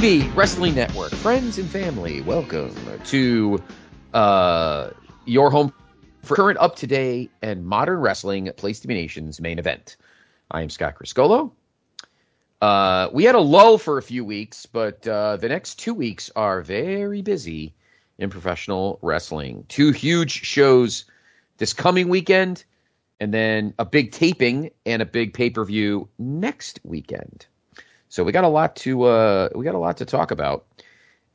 TV Wrestling Network, friends and family, welcome to your home for current, up-to-date, and modern wrestling, Place to Be Nation's main event. I am Scott Criscolo. We had a lull for a few weeks, but the next 2 weeks are very busy in professional wrestling. Two huge shows this coming weekend, and then a big taping and a big pay-per-view next weekend. So we got a lot to talk about,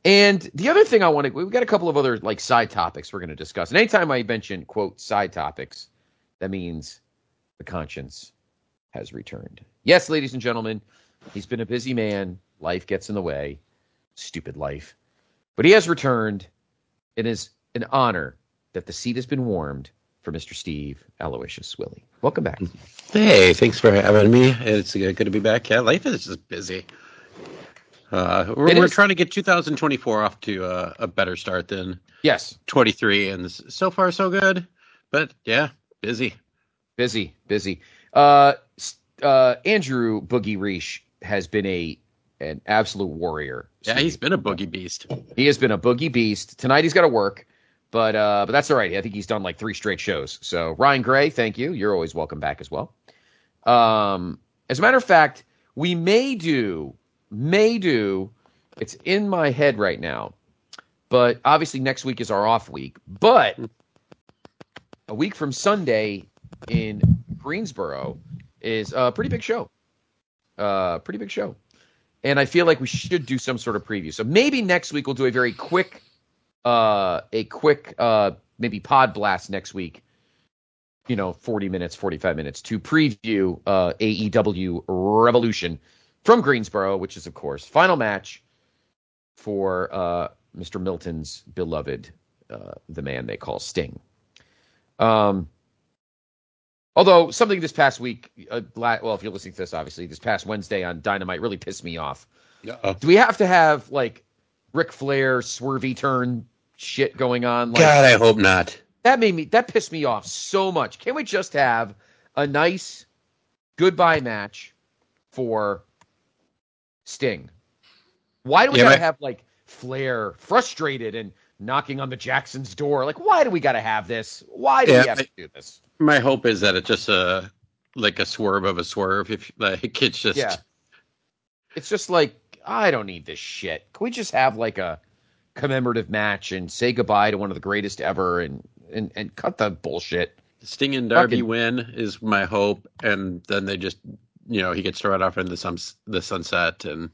and the other thing we've got a couple of other like side topics we're going to discuss. And anytime I mention quote side topics, that means the conscience has returned. Yes, ladies and gentlemen, he's been a busy man. Life gets in the way, stupid life, but he has returned. It is an honor that the seat has been warmed for Mr. Steve Aloysius Willie. Welcome back. Hey, thanks for having me. It's good to be back. Yeah, life is just busy. We're trying to get 2024 off to a better start than 23, and so far so good. But yeah, busy. Andrew Boogie Rich has been an absolute warrior. Yeah, he's been a boogie beast. He has been a boogie beast. Tonight he's got to work. But that's all right. I think he's done like 3 straight shows. So Ryan Gray, thank you. You're always welcome back as well. As a matter of fact, we may do. It's in my head right now. But obviously next week is our off week. But a week from Sunday in Greensboro is a pretty big show. And I feel like we should do some sort of preview. So maybe next week we'll do a very quick maybe pod blast next week, 45 minutes to preview AEW Revolution from Greensboro, which is, of course, final match for Mr. Milton's beloved, the man they call Sting. Although something this past week, if you're listening to this, obviously, this past Wednesday on Dynamite really pissed me off. Uh-oh. Do we have to have, like, Ric Flair swervy turn shit going on? Like, God, I hope not. That pissed me off so much. Can we just have a nice goodbye match for Sting? Why do we gotta have like Flair frustrated and knocking on the Jackson's door? Like, why do we gotta have this? Why do we have to do this? My hope is that it's just a swerve of a swerve. If like it's just it's just like, I don't need this shit. Can we just have like a commemorative match and say goodbye to one of the greatest ever and cut the bullshit? Sting and Darby win is my hope, and then they just he gets thrown off into the sunset, and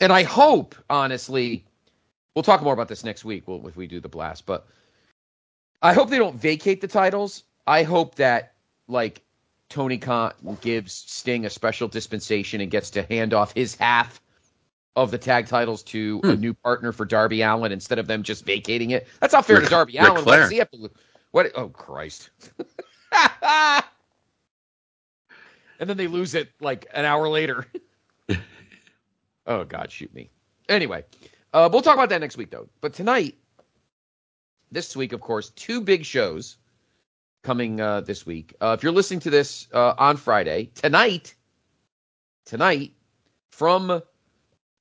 I hope, honestly, we'll talk more about this next week if we do the blast, but I hope they don't vacate the titles. I hope that like Tony Khan gives Sting a special dispensation and gets to hand off his half of the tag titles to a new partner for Darby Allin instead of them just vacating it. That's not fair to Darby Allin. What does he have to lose? What? Oh, Christ. And then they lose it like an hour later. Oh, God, shoot me. Anyway, we'll talk about that next week, though. But tonight, this week, of course, 2 big shows coming this week. If you're listening to this on Friday, tonight from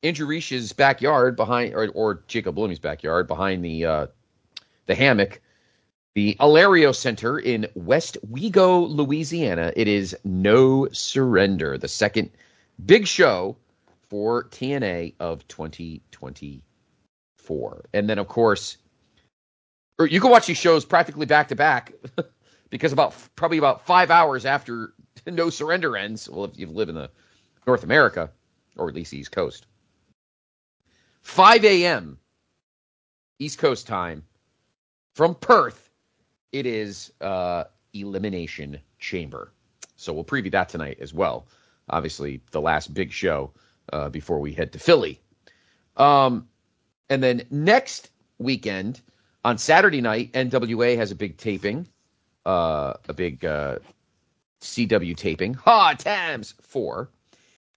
Andrew Reish's backyard behind, or Jacob Bloomy's backyard behind the hammock, the Alario Center in Westwego, Louisiana, it is No Surrender, the second big show for TNA of 2024. And then, of course, you can watch these shows practically back to back. Because probably about 5 hours after No Surrender ends, well, if you live in the North America, or at least East Coast, 5 a.m. East Coast time, from Perth, it is Elimination Chamber. So we'll preview that tonight as well. Obviously, the last big show before we head to Philly. And then next weekend on Saturday night, NWA has a big taping, CW taping, Hard Times 4.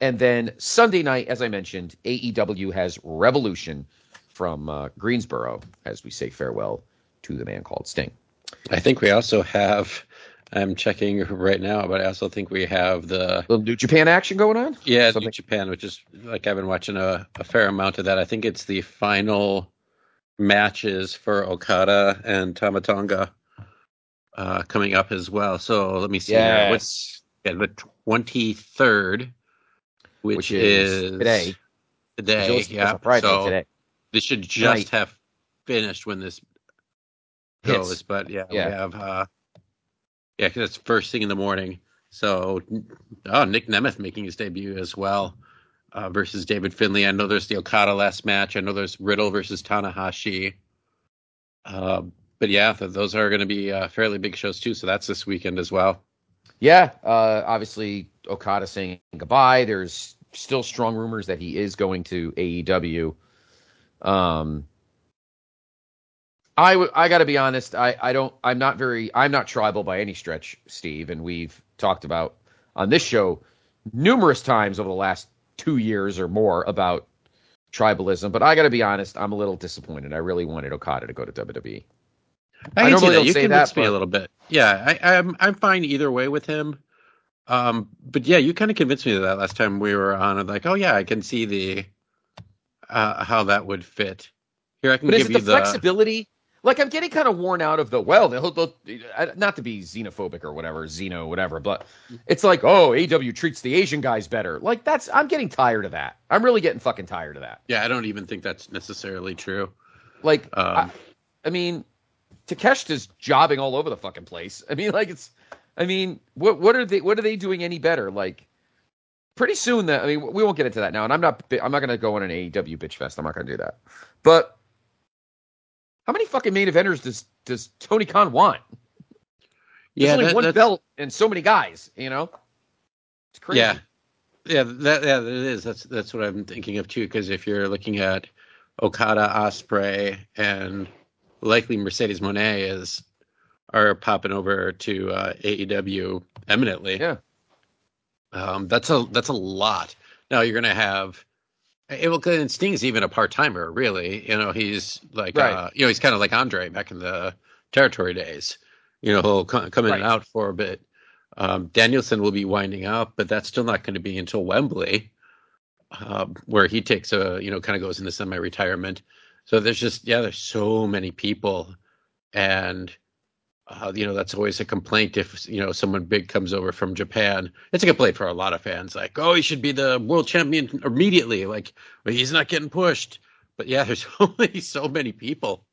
And then Sunday night, as I mentioned, AEW has Revolution from Greensboro, as we say farewell to the man called Sting. I think we also have, I'm checking right now, but I also think we have the little New Japan action going on. Yeah, New Japan, which is like I've been watching a fair amount of that. I think it's the final matches for Okada and Tama Tonga coming up as well. So let me see. Yes. What's the 23rd, which is today. Today, yeah. So today. This should just have finished when this goes. Hits. But we have. Yeah, because it's first thing in the morning. So, Nick Nemeth making his debut as well versus David Finlay. I know there's the Okada last match. I know there's Riddle versus Tanahashi. But yeah, those are going to be fairly big shows too. So that's this weekend as well. Yeah, obviously Okada saying goodbye. There's still strong rumors that he is going to AEW. I got to be honest. I'm not tribal by any stretch, Steve. And we've talked about on this show numerous times over the last 2 years or more about tribalism. But I got to be honest. I'm a little disappointed. I really wanted Okada to go to WWE. I normally don't say that, but a little bit. Yeah, I'm fine either way with him. But yeah, you kind of convinced me of that last time we were on. I'm like, oh yeah, I can see the how that would fit. Here I can give you the flexibility. Like, I'm getting kind of worn out of the, not to be xenophobic or whatever, but it's like, oh, AEW treats the Asian guys better. Like, I'm getting tired of that. I'm really getting fucking tired of that. Yeah, I don't even think that's necessarily true. Like, I mean, Takeshita's jobbing all over the fucking place. I mean, like, what are they doing any better? Like, pretty soon we won't get into that now. And I'm not going to go on an AEW bitch fest. I'm not going to do that. But how many fucking main eventers does Tony Khan want? There's only one belt and so many guys, you know? It's crazy. Yeah, it is. That's what I'm thinking of, too, because if you're looking at Okada, Ospreay, and likely Mercedes Moné are popping over to AEW eminently. Yeah. That's a lot. Now you're going to have... And Sting's even a part-timer, really. You know, he's like, he's kind of like Andre back in the territory days. You know, he'll come in and out for a bit. Danielson will be winding up, but that's still not going to be until Wembley, where he takes kind of goes into semi-retirement. So there's just, there's so many people. And, that's always a complaint if, someone big comes over from Japan. It's a complaint for a lot of fans. Like, oh, he should be the world champion immediately. Like, well, he's not getting pushed. But, there's only so many people.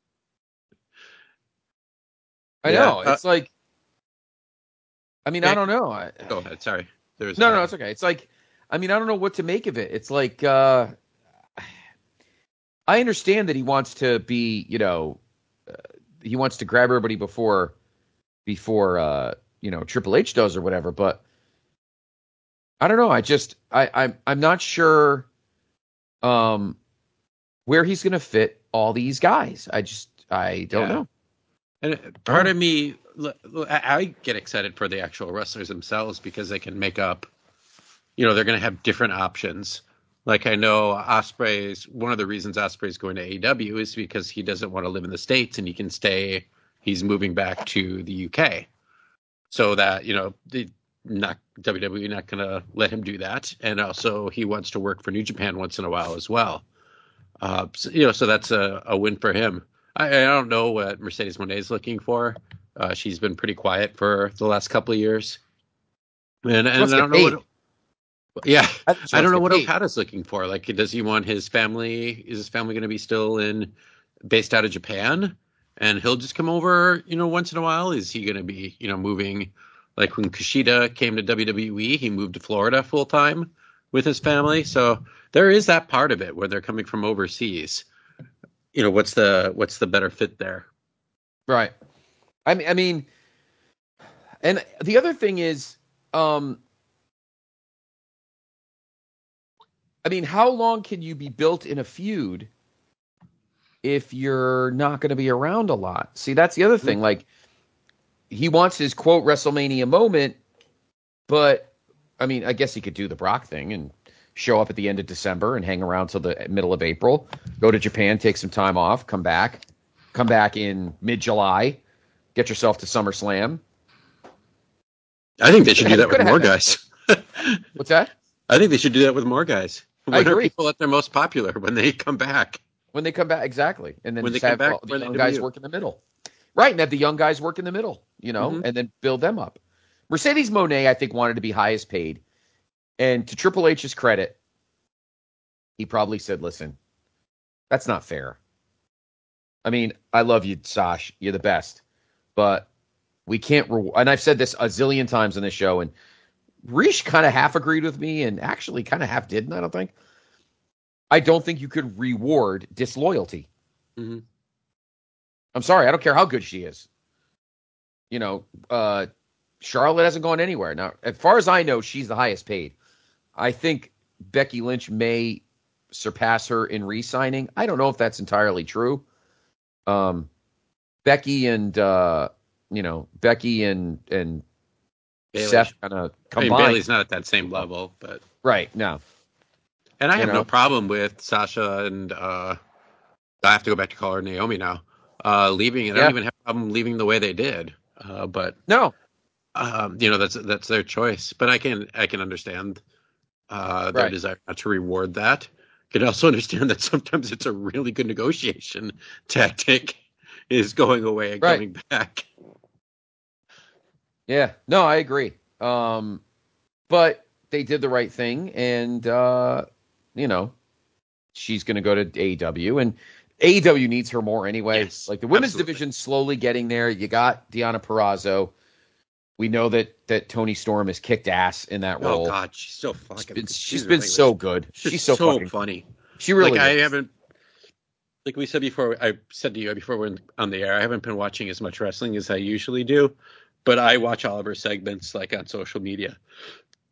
I know. It's like, I don't know. Go ahead. Sorry. No, it's okay. It's like, I don't know what to make of it. It's like, I understand that he wants to be, he wants to grab everybody before Triple H does or whatever, but I don't know. I'm not sure where he's going to fit all these guys. I don't know. And part of me, I get excited for the actual wrestlers themselves because they can make up, they're going to have different options. Like I know one of the reasons Ospreay's going to AEW is because he doesn't want to live in the States and he can stay. He's moving back to the UK, so that WWE not going to let him do that, and also he wants to work for New Japan once in a while as well. So that's a win for him. I don't know what Mercedes Moné is looking for. She's been pretty quiet for the last couple of years, and I don't know. I don't know what Okada's looking for. Like, does he want his family? Is his family going to be still based out of Japan? And he'll just come over, once in a while. Is he going to be, moving? Like when Kushida came to WWE, he moved to Florida full time with his family. So there is that part of it where they're coming from overseas. What's the better fit there? Right. I mean, and the other thing is, I mean, how long can you be built in a feud if you're not going to be around a lot? See, that's the other thing. Like, he wants his, quote, WrestleMania moment, but, I mean, I guess he could do the Brock thing and show up at the end of December and hang around till the middle of April, go to Japan, take some time off, come back in mid-July, get yourself to SummerSlam. I think they should do that with more guys. What's that? I think they should do that with more guys. I agree. When are people at their most popular? When they come back. When they come back, exactly. And then just have the young guys work in the middle. Right, and have the young guys work in the middle, you know, and then build them up. Mercedes Moné, I think, wanted to be highest paid. And to Triple H's credit, he probably said, listen, that's not fair. I mean, I love you, Sash. You're the best. But we can't – and I've said this a zillion times on this show, and Rish kind of half agreed with me and actually kind of half didn't, I don't think. I don't think you could reward disloyalty. Mm-hmm. I'm sorry. I don't care how good she is. You know, Charlotte hasn't gone anywhere. Now, as far as I know, she's the highest paid. I think Becky Lynch may surpass her in re-signing. I don't know if that's entirely true. Becky and, you know, Becky and Bayley. Seth kind of combined. I mean, Bayley's not at that same level, but right now. And I have no problem with Sasha and I have to go back to call her Naomi now. Leaving, and I don't even have a problem leaving the way they did. But no, you know, that's their choice. But I can understand their desire not to reward that. Can also understand that sometimes it's a really good negotiation tactic is going away and coming back. Yeah, no, I agree. But they did the right thing, and you know, she's going to go to AEW, and AEW needs her more anyway. Yes, like the women's division's slowly getting there. You got Deonna Purrazzo. We know that Toni Storm has kicked ass in that role. Oh God, she's so fucking. She's been so good. She's so fucking funny. She really. Like, is. I haven't. Like we said before, I said to you before we're on the air, I haven't been watching as much wrestling as I usually do, but I watch all of her segments like on social media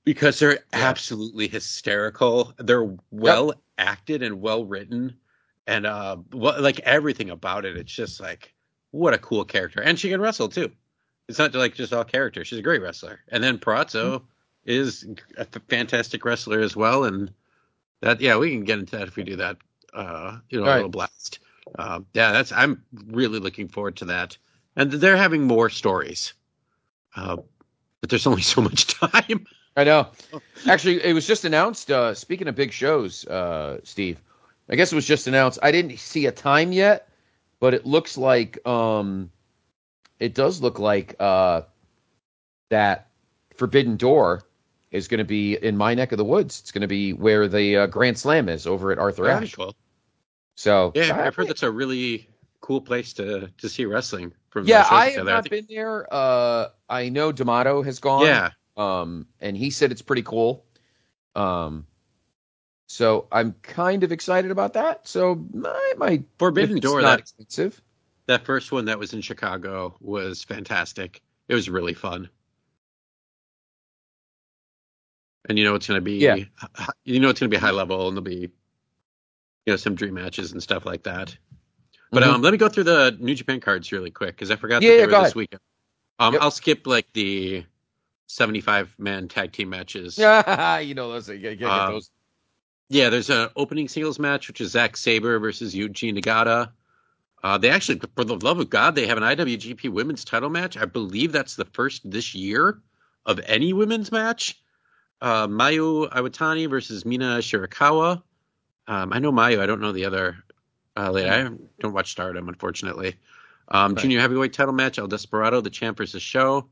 because they're absolutely hysterical. They're well acted and well written. And like everything about it, it's just like, what a cool character. And she can wrestle, too. It's not like just all character. She's a great wrestler. And then Purrazzo is a fantastic wrestler as well. And that, we can get into that if we do that, a little blast. I'm really looking forward to that. And they're having more stories. But there's only so much time. I know. Actually, it was just announced, speaking of big shows, Steve, I guess it was just announced. I didn't see a time yet, but it looks like that Forbidden Door is going to be in my neck of the woods. It's going to be where the Grand Slam is over at Arthur Ashe. Cool. So I've heard that's a really cool place to see wrestling. From I have not been there. I know D'Amato has gone. Yeah, and he said it's pretty cool. So I'm kind of excited about that. So my Forbidden Door, not expensive. That first one that was in Chicago was fantastic. It was really fun. And you know it's going to be, high level, and there'll be, you know, some dream matches and stuff like that. But let me go through the New Japan cards really quick because I forgot that they were this weekend. I'll skip like the 75-man tag team matches. Yeah, you know those. Get those. Yeah, there's an opening singles match, which is Zack Sabre versus Yuji Nagata. They actually, for the love of God, they have an IWGP Women's Title match. I believe that's the first this year of any women's match. Mayu Iwatani versus Mina Shirakawa. I know Mayu. I don't know the other lady. I don't watch Stardom, unfortunately. Junior Heavyweight Title match, El Desperado, the champ versus Show.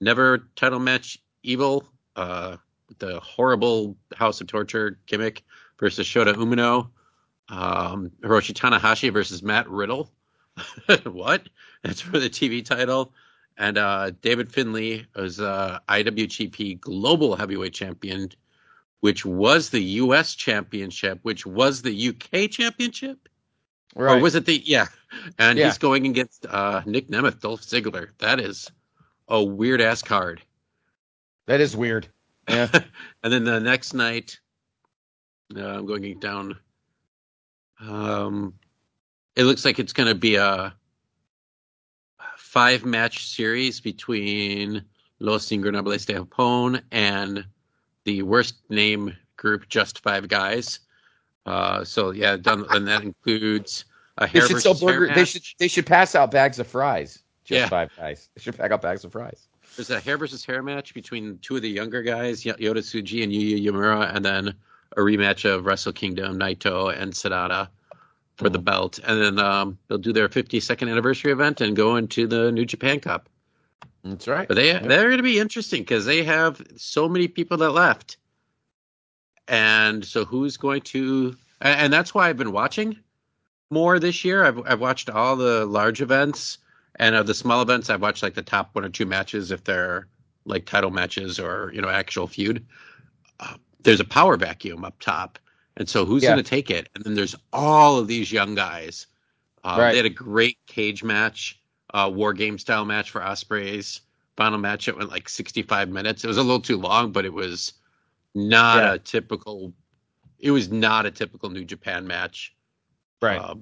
Never title match, Evil. The horrible House of Torture gimmick versus Shota Umino. Hiroshi Tanahashi versus Matt Riddle. What? That's for the TV title. And David Finlay is IWGP Global Heavyweight Champion, which was the U.S. Championship, which was the U.K. Championship? Right. Or was it the... Yeah. And he's going against Nick Nemeth, Dolph Ziggler. That is a weird-ass card. That is weird. Yeah. And then the next night, I'm going down. It looks like it's going to be a 5-match series between Los Ingobernables de Japón and the worst name group, Just Five Guys. So yeah, done, and that includes a hair versus hair match. They should pass out bags of fries. Just Five Guys. They should pack out bags of fries. There's a hair versus hair match between two of the younger guys, Yota Tsuji and Yuya Uemura, and then a rematch of Wrestle Kingdom, Naito and Sanada for the belt. And then they'll do their 52nd anniversary event and go into the New Japan Cup. That's right. But they're going to be interesting because they have so many people that left. And so who's going to – and that's why I've been watching more this year. I've watched all the large events, and of the small events, I've watched like the top one or two matches if they're like title matches or, you know, actual feud. There's a power vacuum up top, and so who's going to take it? And then there's all of these young guys. They had a great cage match, war game style match for Ospreay's final match. It went like 65 minutes. It was a little too long, but it was – It was not a typical New Japan match. Right.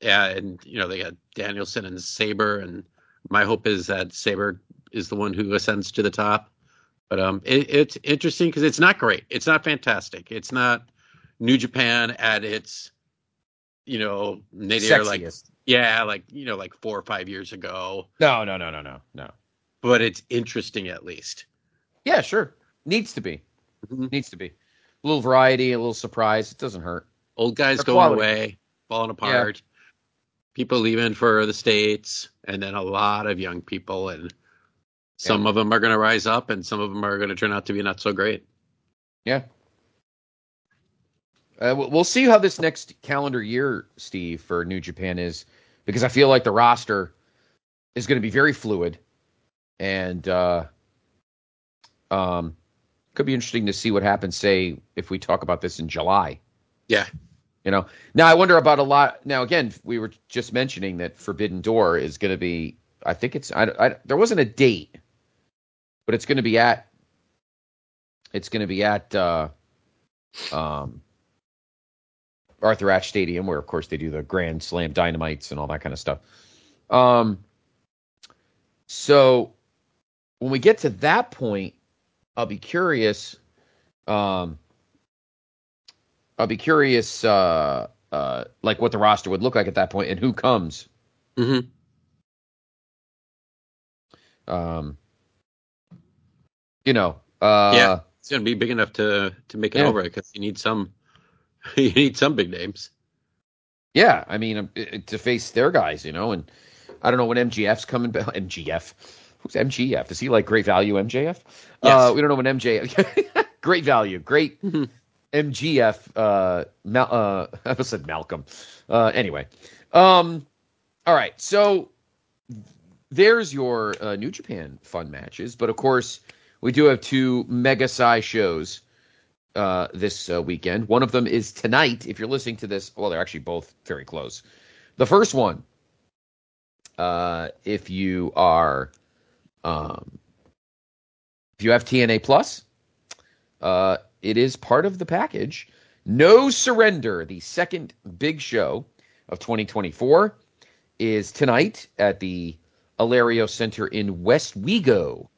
And, you know, they got Danielson and Sabre, and my hope is that Sabre is the one who ascends to the top. But it's interesting because it's not great. It's not fantastic. It's not New Japan at its, you know, nadir, like 4 or 5 years ago. No. But it's interesting at least. Yeah, sure. Needs to be. A little variety, a little surprise. It doesn't hurt. Old guys going away, falling apart. Yeah. People leaving for the States, and then a lot of young people. And some of them are going to rise up, and some of them are going to turn out to be not so great. Yeah. We'll see how this next calendar year, Steve, for New Japan is, because I feel like the roster is going to be very fluid. And could be interesting to see what happens, say, if we talk about this in July. Yeah. You know, now I wonder about a lot. Now, again, we were just mentioning that Forbidden Door is going to be, I think it's, there wasn't a date, but it's going to be at Arthur Ashe Stadium, where, of course, they do the Grand Slam Dynamites and all that kind of stuff. So when we get to that point, I'll be curious, like what the roster would look like at that point and who comes. Mm-hmm. It's gonna be big enough to make it over because you need some big names. Yeah, I mean to face their guys, you know, and I don't know when MGF's coming back. MGF. Who's MGF? Is he like Great Value MJF? Yes. We don't know when MJF. Great Value. Great MGF. I almost said Malcolm. Anyway. All right. So there's your New Japan fun matches. But, of course, we do have two mega-size shows this weekend. One of them is tonight. If you're listening to this, well, they're actually both very close. The first one, if you are... if you have TNA Plus, it is part of the package. No Surrender, the second big show of 2024, is tonight at the Alario Center in Westwego,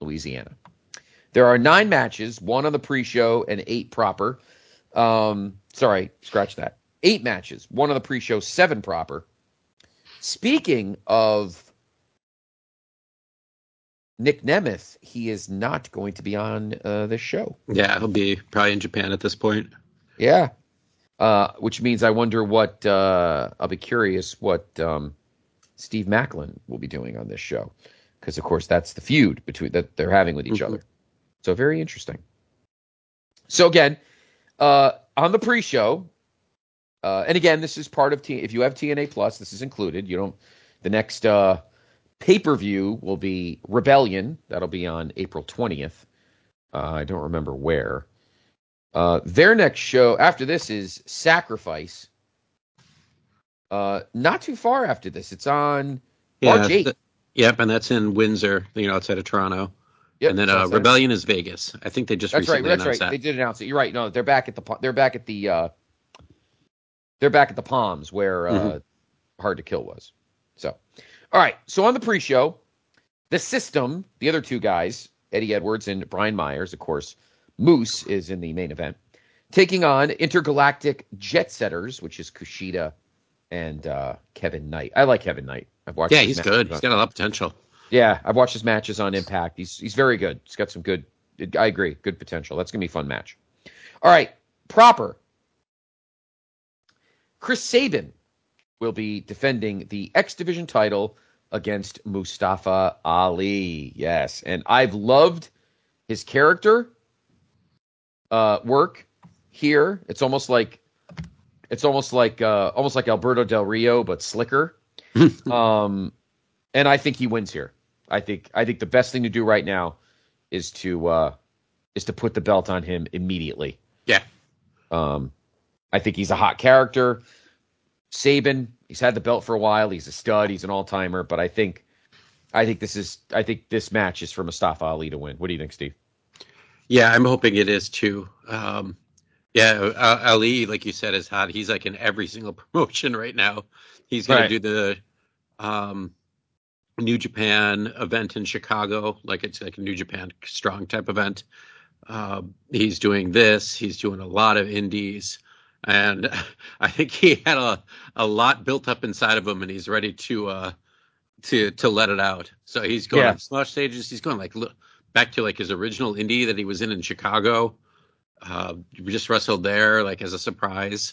Louisiana. There are 9 matches, 1 on the pre-show and 8 proper. 8 matches, 1 on the pre-show, 7 proper. Speaking of Nick Nemeth, he is not going to be on this show. Yeah, he'll be probably in Japan at this point. Yeah. Which means I wonder what I'll be curious what Steve Macklin will be doing on this show. Because, of course, that's the feud between that they're having with each other. So very interesting. So, again, on the pre-show, and again, this is part of if you have TNA Plus, this is included. You don't – the next – pay-per-view will be Rebellion. That'll be on April 20th. I don't remember where. Their next show after this is Sacrifice. Not too far after this. It's on March 8th. Yep, and that's in Windsor, you know, outside of Toronto. Yep, and then Rebellion is Vegas. I think they just recently announced that. They did announce it. You're right. No, they're back at the Palms where Hard to Kill was. So, all right. So on the pre-show, the System, the other two guys, Eddie Edwards and Brian Myers, of course. Moose is in the main event, taking on Intergalactic Jet Setters, which is Kushida and Kevin Knight. I like Kevin Knight. I've watched. Yeah, he's good. He's got a lot of potential. Yeah, I've watched his matches on Impact. He's very good. He's got some good. I agree. Good potential. That's gonna be a fun match. All right, proper. Chris Sabin will be defending the X Division title against Mustafa Ali. Yes, and I've loved his character work here. It's almost like Alberto Del Rio, but slicker. And I think he wins here. I think the best thing to do right now is to put the belt on him immediately. Yeah. I think he's a hot character. Sabin, he's had the belt for a while. He's a stud. He's an all-timer. But I think this match is for Mustafa Ali to win. What do you think, Steve? Yeah, I'm hoping it is too. Ali, like you said, is hot. He's like in every single promotion right now. He's going to do the New Japan event in Chicago. Like it's like a New Japan Strong type event. He's doing this. He's doing a lot of indies. And I think he had a lot built up inside of him, and he's ready to let it out. So he's going on smash stages. He's going like back to like his original indie that he was in Chicago. We just wrestled there like as a surprise.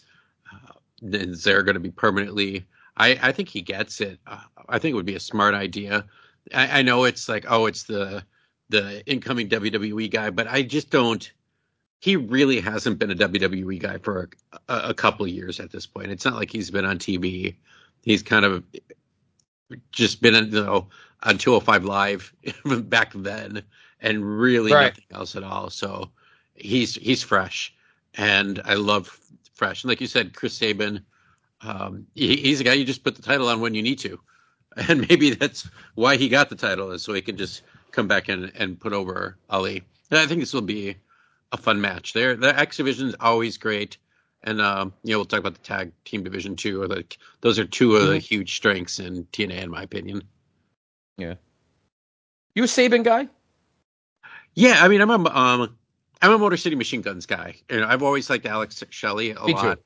And they're going to be permanently. I think he gets it. I think it would be a smart idea. I know it's like, oh, it's the incoming WWE guy, but I just don't. He really hasn't been a WWE guy for a couple of years at this point. It's not like he's been on TV. He's kind of just been on 205 Live back then, and really nothing else at all. So he's fresh, and I love fresh. And like you said, Chris Sabin, he's a guy you just put the title on when you need to, and maybe that's why he got the title, is so he can just come back and put over Ali. And I think this will be a fun match. The X division is always great, and we'll talk about the tag team division too. Like those are two of the huge strengths in TNA, in my opinion. Yeah. You a Sabin guy? Yeah, I mean, I'm a Motor City Machine Guns guy. And I've always liked Alex Shelley a lot.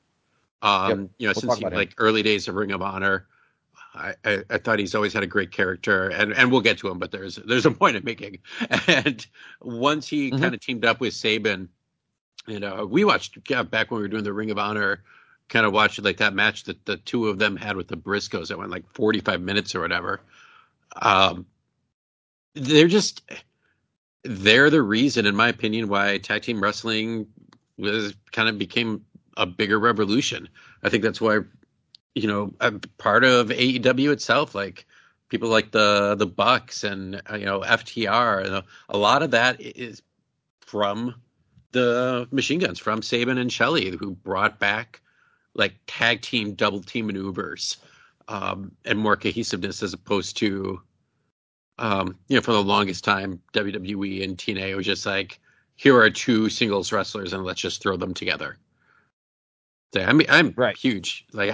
Yep. Since early days of Ring of Honor, I thought he's always had a great character, and we'll get to him, but there's a point I'm making. And once he kind of teamed up with Sabin, we watched back when we were doing the Ring of Honor, kind of watched like that match that the two of them had with the Briscoes that went like 45 minutes or whatever. They're the reason, in my opinion, why tag team wrestling became a bigger revolution. I think that's why, part of AEW itself, like people like the Bucks and FTR, a lot of that is from the Machine Guns, from Sabin and Shelley, who brought back like tag team, double team maneuvers, and more cohesiveness as opposed to. For the longest time, WWE and TNA was just like, here are two singles wrestlers and let's just throw them together. So, I mean, I'm huge. Like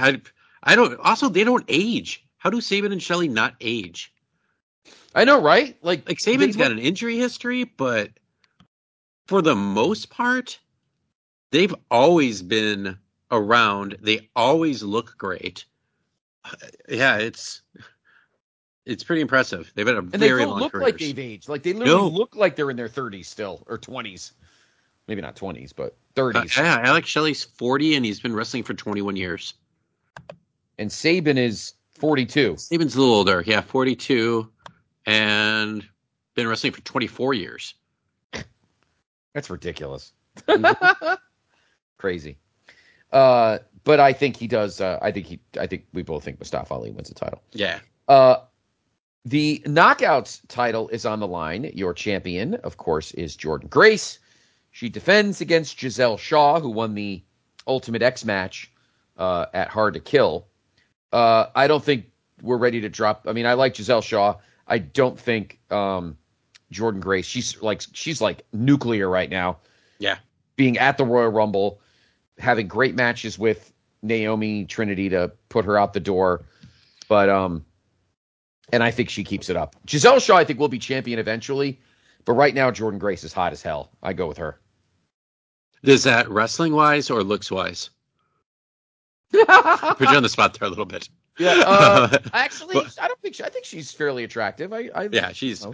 I don't. Also, they don't age. How do Sabin and Shelley not age? I know, right? Like Sabin's got an injury history, but for the most part, they've always been around. They always look great. Yeah, It's pretty impressive. They've had a very long career. And they don't look like they've aged. Like they literally look like they're in their 30s still, or 20s. Maybe not 20s, but 30s. Yeah, Alex Shelley's 40, and he's been wrestling for 21 years. And Sabin is 42. Sabin's a little older. Yeah, 42, and been wrestling for 24 years. That's ridiculous. Crazy. But I think he does. I think we both think Mustafa Ali wins the title. Yeah. The Knockouts title is on the line. Your champion, of course, is Jordynne Grace. She defends against Giselle Shaw, who won the Ultimate X match at Hard to Kill. I don't think we're ready to drop. I mean, I like Giselle Shaw. I don't think Jordynne Grace. She's like nuclear right now. Yeah. Being at the Royal Rumble, having great matches with Naomi, Trinity to put her out the door. But and I think she keeps it up. Giselle Shaw, I think, will be champion eventually. But right now, Jordynne Grace is hot as hell. I go with her. Is that wrestling-wise or looks-wise? Put you on the spot there a little bit. Yeah, actually, well, I don't think I think she's fairly attractive. She's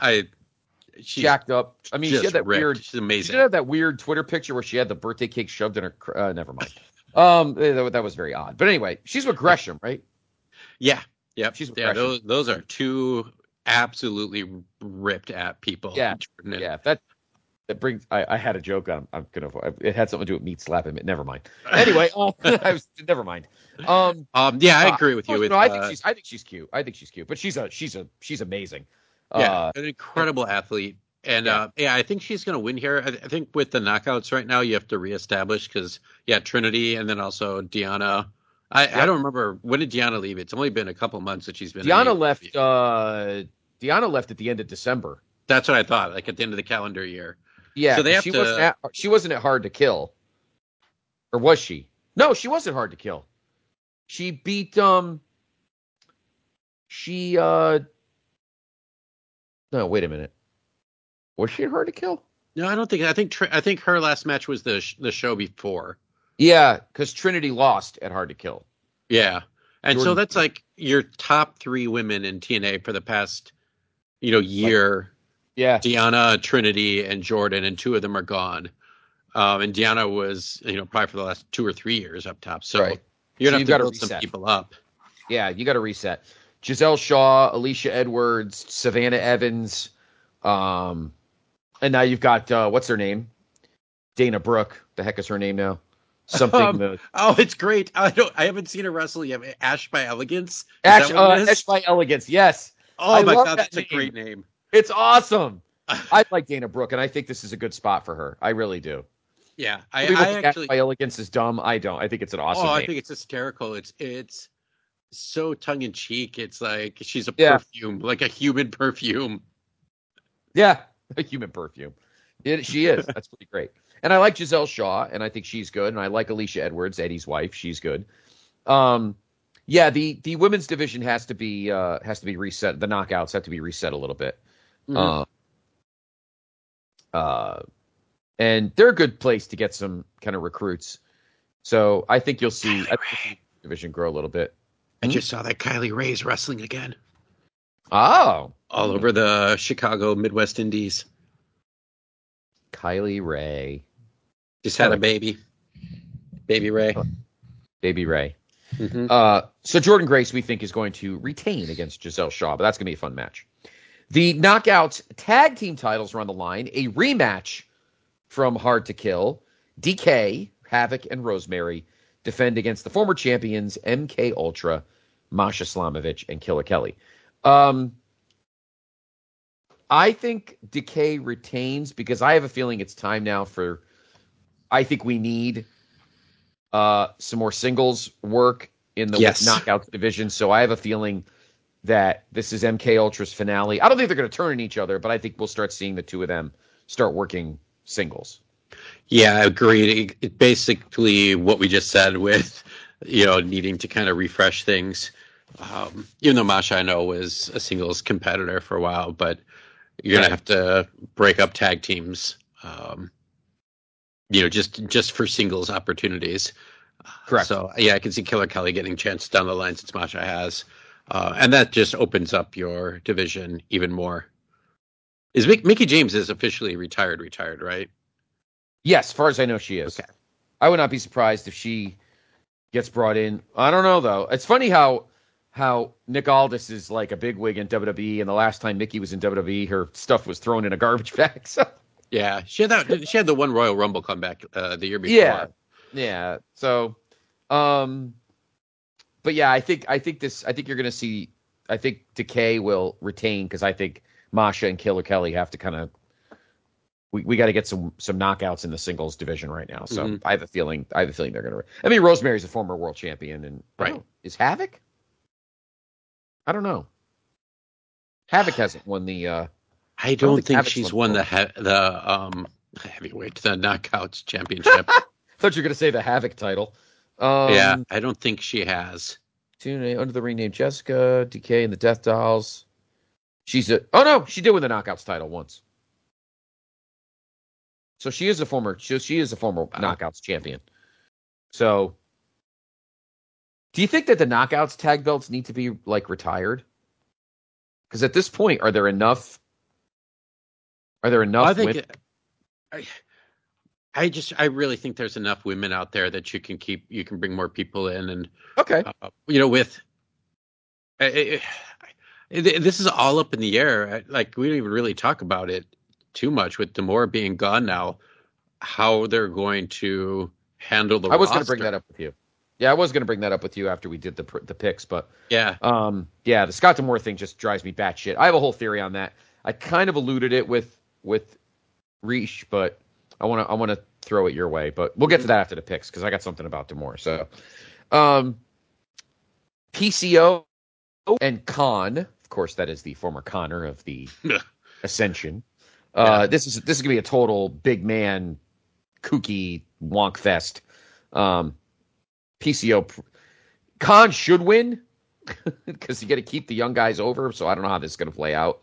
jacked up. I mean, she had that ripped. Weird. She's amazing. She did have that weird Twitter picture where she had the birthday cake shoved in her. Never mind. That was very odd. But anyway, she's with Gresham, right? Yeah. Yep. She's with Gresham. Those are two absolutely ripped at people. Yeah. Yeah. That brings. I had a joke on. I'm gonna. It had something to do with meat slapping, but never mind. Anyway, never mind. Yeah, I agree with you. I think she's cute. I think she's cute, but she's amazing. Yeah, an incredible athlete, and I think she's gonna win here. I think with the knockouts right now, you have to reestablish because Trinity and then also Deonna. I don't remember when did Deonna leave. It's only been a couple months that she's been. Deonna left at the end of December. That's what I thought. Like at the end of the calendar year. Yeah, so she wasn't at Hard to Kill, or was she? No, she wasn't Hard to Kill. She beat No, wait a minute. Was she at Hard to Kill? No, I don't think. I think her last match was the show before. Yeah, because Trinity lost at Hard to Kill. Yeah, and so that's like your top three women in TNA for the past year. Yeah, Deonna, Trinity, and Jordynne, and two of them are gone. And Deonna was, probably for the last 2 or 3 years up top. So right. You're gonna have to build some people up. Yeah, you got to reset. Giselle Shaw, Alicia Edwards, Savannah Evans, and now you've got what's her name? Dana Brooke. The heck is her name now? Something. It's great. I haven't seen her wrestle yet. Ash by Elegance. Ash by Elegance. Yes. Oh my God, that's a great name. It's awesome. I like Dana Brooke, and I think this is a good spot for her. I really do. Yeah, I actually. My elegance is dumb. I don't. I think it's an awesome. Oh, I think it's hysterical. It's so tongue in cheek. It's like she's a perfume, like a human perfume. Yeah, a human perfume. She is. That's pretty great. And I like Giselle Shaw, and I think she's good. And I like Alicia Edwards, Eddie's wife. She's good. Yeah, the women's division has to be reset. The knockouts have to be reset a little bit. And they're a good place to get some kind of recruits. So I think you'll see the division grow a little bit. I just saw that Kylie Rae's wrestling again. Oh, all over the Chicago Midwest Indies. Kylie Rae just had a baby. Baby Rae. Baby Rae. Mm-hmm. So Jordynne Grace, we think, is going to retain against Giselle Shaw, but that's going to be a fun match. The Knockouts tag team titles are on the line. A rematch from Hard to Kill. DK, Havoc, and Rosemary defend against the former champions MK Ultra, Masha Slamovich, and Killer Kelly. I think DK retains because I have a feeling it's time now for. I think we need some more singles work in the Knockouts division. So I have a feeling that this is MK Ultra's finale. I don't think they're going to turn on each other, but I think we'll start seeing the two of them start working singles. Yeah, I agree. It basically what we just said with, needing to kind of refresh things. Even though Masha, I know, was a singles competitor for a while, but you're going to have to break up tag teams, just for singles opportunities. Correct. So, yeah, I can see Killer Kelly getting a chance down the line since Masha has. And that just opens up your division even more. Is Mickie James is officially retired, right? Yes, as far as I know, she is. Okay. I would not be surprised if she gets brought in. I don't know, though. It's funny how Nick Aldis is like a bigwig in WWE, and the last time Mickie was in WWE, her stuff was thrown in a garbage bag. So. Yeah, she had the one Royal Rumble comeback the year before. Yeah. So, but yeah, I think you're going to see. I think Decay will retain because I think Masha and Killer Kelly have to kind of. We got to get some knockouts in the singles division right now. So I have a feeling they're going to. I mean, Rosemary's a former world champion, and is Havoc? I don't know. Havoc hasn't won the I don't think she's won the Knockouts Championship. Thought you were going to say the Havoc title. Yeah, I don't think she has. Tune under the ring name Jessica, DK, and the Death Dolls. Oh no, she did win the Knockouts title once. So she is a former Knockouts champion. So, do you think that the Knockouts tag belts need to be like retired? Because at this point, are there enough? I really think there's enough women out there that you can bring more people in, and okay, this is all up in the air. Like, we don't even really talk about it too much with D'Amore being gone now, how they're going to handle the roster. I was going to bring that up with you. Yeah, I was going to bring that up with you after we did the picks, but yeah. The Scott D'Amore thing just drives me batshit. I have a whole theory on that. I kind of alluded it with Rish, but I want to throw it your way, but we'll get to that after the picks because I got something about D'Amore. So, PCO and Khan, of course, that is the former Connor of the Ascension. Yeah. This is gonna be a total big man, kooky wonk fest. PCO Khan should win because you got to keep the young guys over. So I don't know how this is gonna play out.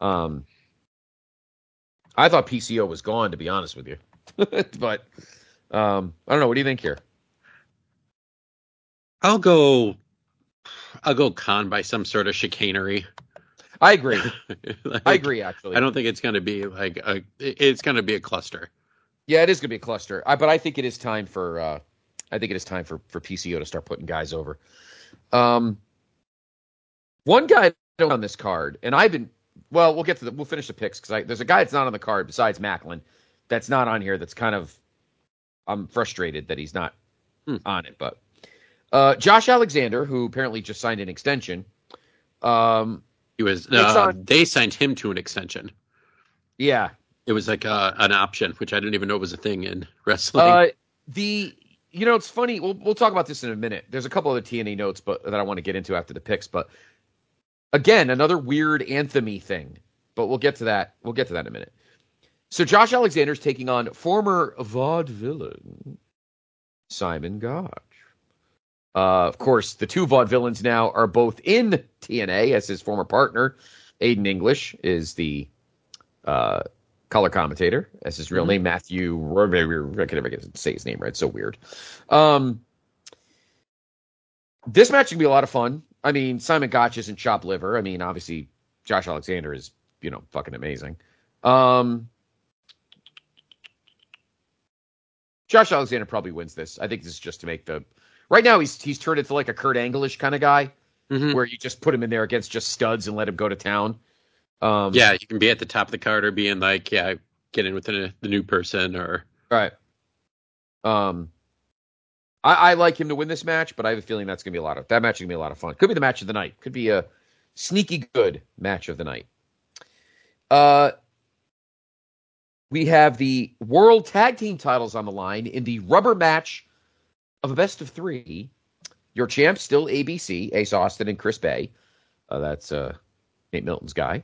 I thought PCO was gone, to be honest with you. But I don't know. What do you think here? I'll go Khan by some sort of chicanery. I agree. Actually, I don't think it's going to be like it's going to be a cluster. Yeah, it is going to be a cluster. But I think it is time for for PCO to start putting guys over. One guy on this card, and I've been. Well, we'll finish the picks because there's a guy that's not on the card besides Macklin that's not on here. That's kind of, I'm frustrated that he's not on it. But Josh Alexander, who apparently just signed an extension, they signed him to an extension. Yeah, it was like an option, which I didn't even know was a thing in wrestling. It's funny. We'll talk about this in a minute. There's a couple other TNA notes, that I want to get into after the picks, but. Again, another weird anthem-y thing, but we'll get to that. We'll get to that in a minute. So Josh Alexander's taking on former vaudevillain Simon Gotch. Of course, the two vaudevillains now are both in TNA as his former partner. Aiden English is the color commentator. As his real name, Matthew. I can never get to say his name right. It's so weird. This match can be a lot of fun. I mean, Simon Gotch isn't chopped liver. I mean, obviously, Josh Alexander is, fucking amazing. Josh Alexander probably wins this. I think this is just to make the... Right now, he's turned into like a Kurt Angle-ish kind of guy, where you just put him in there against just studs and let him go to town. You can be at the top of the card or being like, yeah, get in with the new person or... Right. I like him to win this match, but I have a feeling that match is going to be a lot of fun. Could be the match of the night. Could be a sneaky good match of the night. We have the World Tag Team titles on the line in the rubber match of a best of three. Your champs still ABC, Ace Austin and Chris Bay. That's Nate Milton's guy.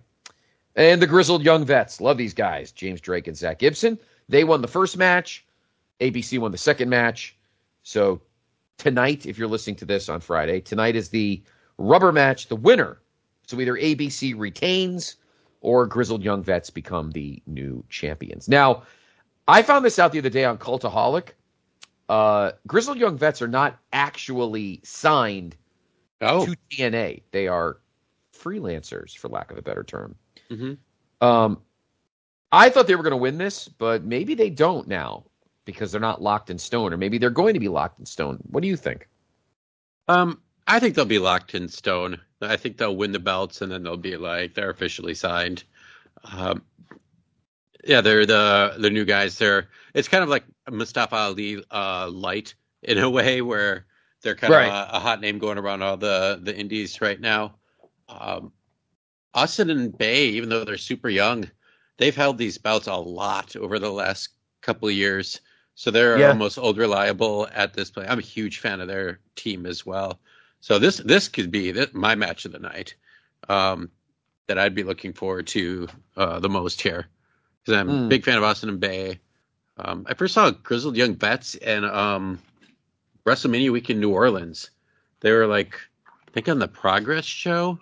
And the Grizzled Young Vets. Love these guys. James Drake and Zach Gibson. They won the first match. ABC won the second match. So tonight, if you're listening to this on Friday, tonight is the rubber match, the winner. So either ABC retains or Grizzled Young Vets become the new champions. Now, I found this out the other day on Cultaholic. Grizzled Young Vets are not actually signed to TNA. They are freelancers, for lack of a better term. Mm-hmm. I thought they were going to win this, but maybe they don't now. Because they're not locked in stone, or maybe they're going to be locked in stone. What do you think? I think they'll be locked in stone. I think they'll win the belts, and then they'll be like, they're officially signed. They're the new guys. It's kind of like Mustafa Ali light in a way, where they're kind of a hot name going around all the indies right now. Austin and Bay, even though they're super young, they've held these belts a lot over the last couple of years. So they're almost old reliable at this point. I'm a huge fan of their team as well. So this could be my match of the night. that I'd be looking forward to the most here, because I'm a big fan of Austin and Bay. I first saw Grizzled Young Vets and WrestleMania week in New Orleans. They were like, I think on the Progress show,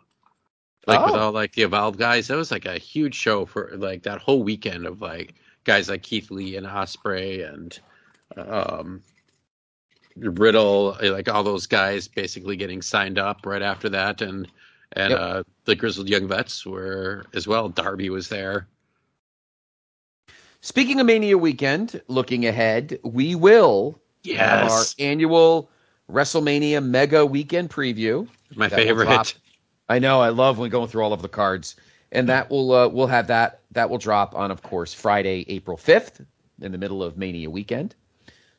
like with all like the Evolve guys. That was like a huge show for like that whole weekend of like guys like Keith Lee and Ospreay and Riddle, like all those guys basically getting signed up right after that. And yep. The Grizzled Young Vets were as well. Darby was there. Speaking of Mania weekend, looking ahead, we will have our annual WrestleMania Mega Weekend preview. My favorite. I know. I love when going through all of the cards. And that will we'll have that. That will drop on, of course, Friday, April 5th, in the middle of Mania weekend.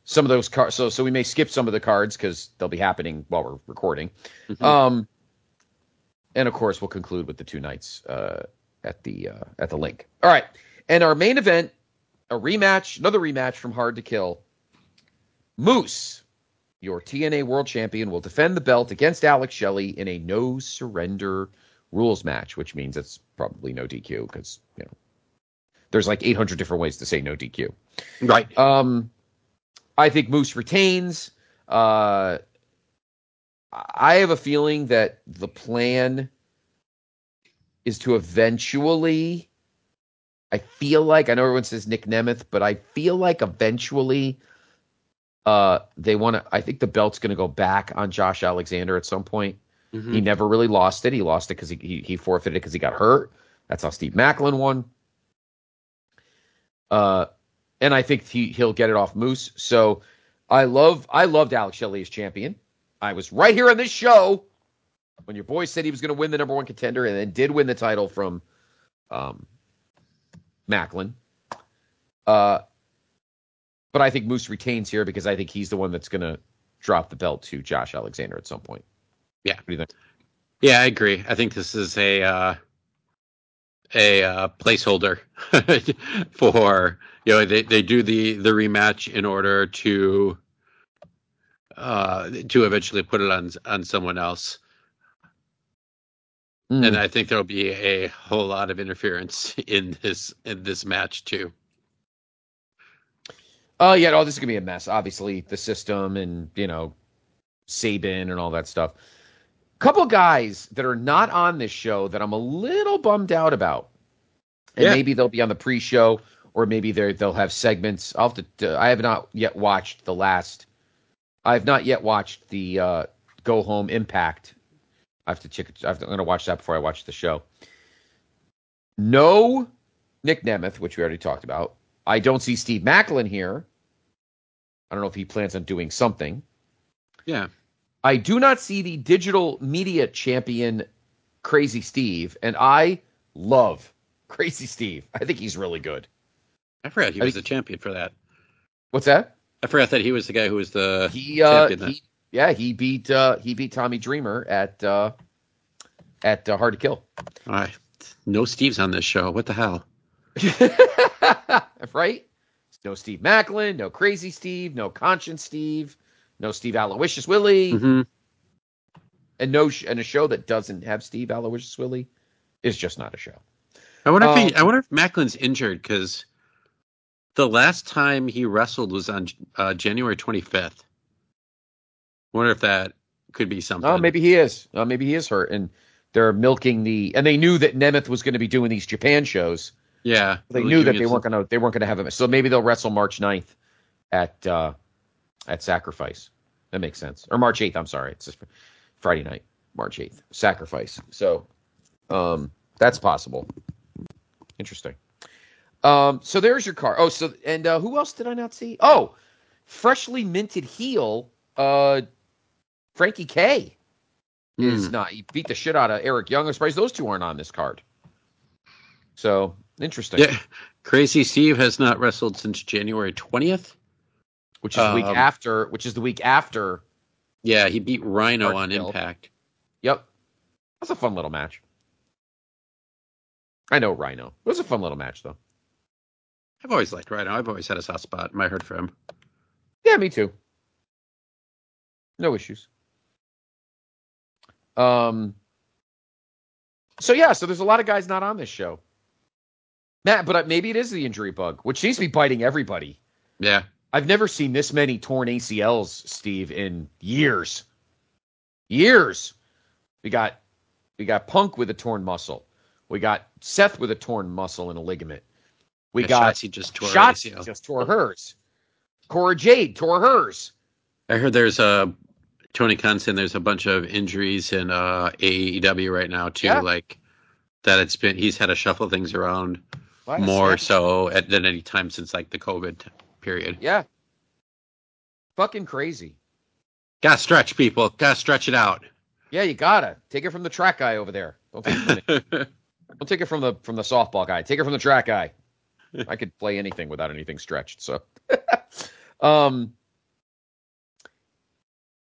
Some of those cards. So we may skip some of the cards because they'll be happening while we're recording. Mm-hmm. And of course, we'll conclude with the two nights at the link. All right, and our main event, a rematch, another rematch from Hard to Kill. Moose, your TNA World Champion, will defend the belt against Alex Shelley in a no surrender rules match, which means it's probably no DQ because you know there's like 800 different ways to say no DQ. Right. I think Moose retains. I have a feeling that the plan is to eventually, I feel like, I know everyone says Nick Nemeth, but I feel like eventually they want to, I think the belt's going to go back on Josh Alexander at some point. Mm-hmm. He never really lost it. He lost it because he forfeited it because he got hurt. That's how Steve Macklin won. And I think he'll get it off Moose. So I loved Alex Shelley as champion. I was right here on this show when your boy said he was going to win the number one contender and then did win the title from Macklin. But I think Moose retains here because I think he's the one that's going to drop the belt to Josh Alexander at some point. Yeah. What do you think? Yeah, I agree. I think this is a placeholder for, you know, they do the rematch in order to eventually put it on someone else. And I think there'll be a whole lot of interference in this match too. This is gonna be a mess. Obviously, the system and you know Sabin and all that stuff. Couple guys that are not on this show that I'm a little bummed out about, and maybe they'll be on the pre-show or maybe they'll have segments. I'll have to. I have not yet watched the Go Home Impact. I have to check it. I'm going to watch that before I watch the show. No Nick Nemeth, which we already talked about. I don't see Steve Macklin here. I don't know if he plans on doing something. Yeah. I do not see the digital media champion, Crazy Steve, and I love Crazy Steve. I think he's really good. I forgot he was the champion for that. What's that? I forgot that he was the guy who was the champion. He beat Tommy Dreamer at Hard to Kill. All right, no Steve's on this show. What the hell? Right? No Steve Macklin, no Crazy Steve, no Conscience Steve, no Steve Aloysius Willie, and a show that doesn't have Steve Aloysius Willie is just not a show. I wonder if Macklin's injured because. The last time he wrestled was on January 25th. I wonder if that could be something. Oh, maybe he is. Maybe he is hurt, and they're milking and they knew that Nemeth was going to be doing these Japan shows. Yeah, they knew that they weren't going to have him. So maybe they'll wrestle March 9th at Sacrifice. That makes sense. Or March 8th. I'm sorry, it's just Friday night, March 8th, Sacrifice. So that's possible. Interesting. So there's your car. Oh, so and who else did I not see? Oh, freshly minted heel, Frankie K is not. He beat the shit out of Eric Young. I'm surprised those two aren't on this card. So interesting. Yeah, Crazy Steve has not wrestled since January 20th, which is the week after. Yeah, he beat Rhino on Impact. Yep, that's a fun little match. I know Rhino. It was a fun little match though. I've always liked Rhino. I've always had a soft spot in my heart for him. Yeah, me too. No issues. So, yeah, so there's a lot of guys not on this show. Matt, but maybe it is the injury bug, which seems to be biting everybody. Yeah. I've never seen this many torn ACLs, Steve, in years. Years. We got Punk with a torn muscle. We got Seth with a torn muscle and a ligament. We got Shotzi just tore hers. Cora Jade tore hers. I heard there's Tony Khan saying there's a bunch of injuries in AEW right now too, yeah. Like that it's been he's had to shuffle things around more so than any time since like the COVID period. Yeah. Fucking crazy. Gotta stretch, people. Gotta stretch it out. Yeah, you gotta. Take it from the track guy over there. Don't take it from the, don't take it from the softball guy. Take it from the track guy. I could play anything without anything stretched. So,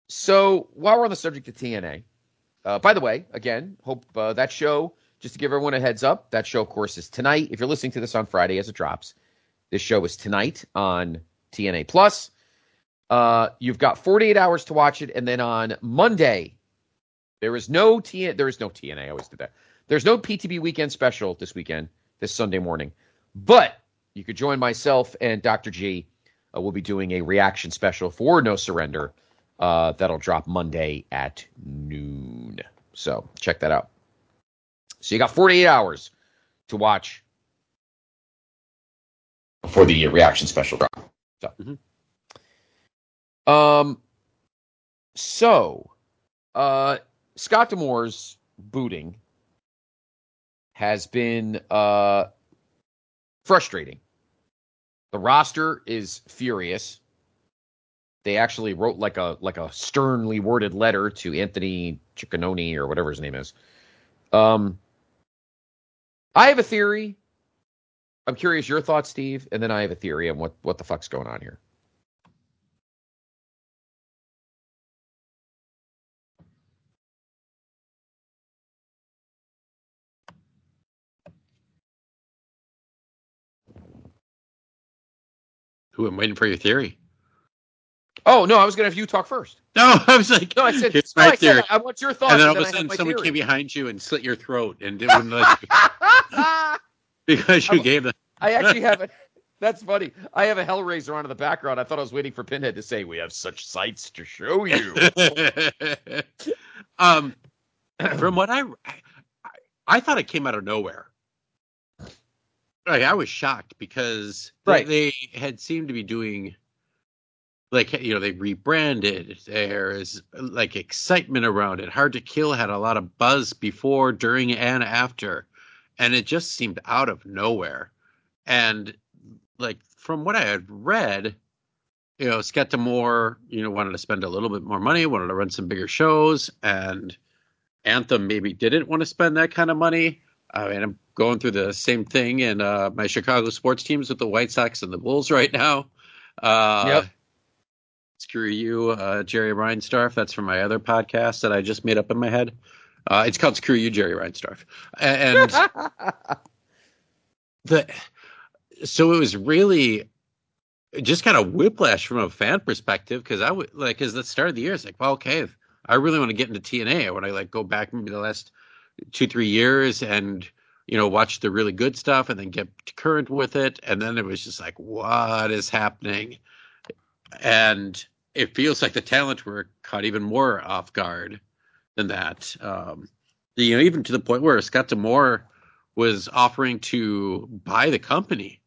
so while we're on the subject of TNA, by the way, again, hope that show, just to give everyone a heads up, that show, of course, is tonight. If you're listening to this on Friday as it drops, this show is tonight on TNA Plus. You've got 48 hours to watch it. And then on Monday, there is no TNA. I always did that. There's no PTB weekend special this weekend, this Sunday morning. But you could join myself and Dr. G. We'll be doing a reaction special for No Surrender. That'll drop Monday at noon. So check that out. So you got 48 hours to watch before the reaction special drop. So, Scott D'Amore's booting has been frustrating. The roster is furious. They actually wrote like a sternly worded letter to Anthony Cicconone or whatever his name is. I have a theory. I'm curious your thoughts, Steve, and then I have a theory on what the fuck's going on here. Ooh, I'm waiting for your theory. Oh, no, I was going to have you talk first. No, I was like, no, I said, here's my theory. I want your thoughts. And then all of a sudden someone came behind you and slit your throat and didn't let you. Because you gave them. I actually have a, that's funny. I have a Hellraiser on in the background. I thought I was waiting for Pinhead to say, we have such sights to show you. From what I thought it came out of nowhere. Like, I was shocked because they had seemed to be doing, like, you know, they rebranded. There is, like, excitement around it. Hard to Kill had a lot of buzz before, during, and after. And it just seemed out of nowhere. And, like, from what I had read, you know, Scott D'Amore, you know, wanted to spend a little bit more money, wanted to run some bigger shows. And Anthem maybe didn't want to spend that kind of money. I mean, I'm going through the same thing in my Chicago sports teams with the White Sox and the Bulls right now. Yep. Screw you, Jerry Reinsdorf. That's from my other podcast that I just made up in my head. It's called Screw You, Jerry Reinsdorf. And so it was really just kind of whiplash from a fan perspective because I would like, because the start of the year, it's like, well, okay, I really want to get into TNA. I want to like go back maybe the last 2-3 years and, you know, watch the really good stuff and then get current with it. And then it was just like, what is happening? And it feels like the talent were caught even more off guard than that. You know, even to the point where Scott D'Amore was offering to buy the company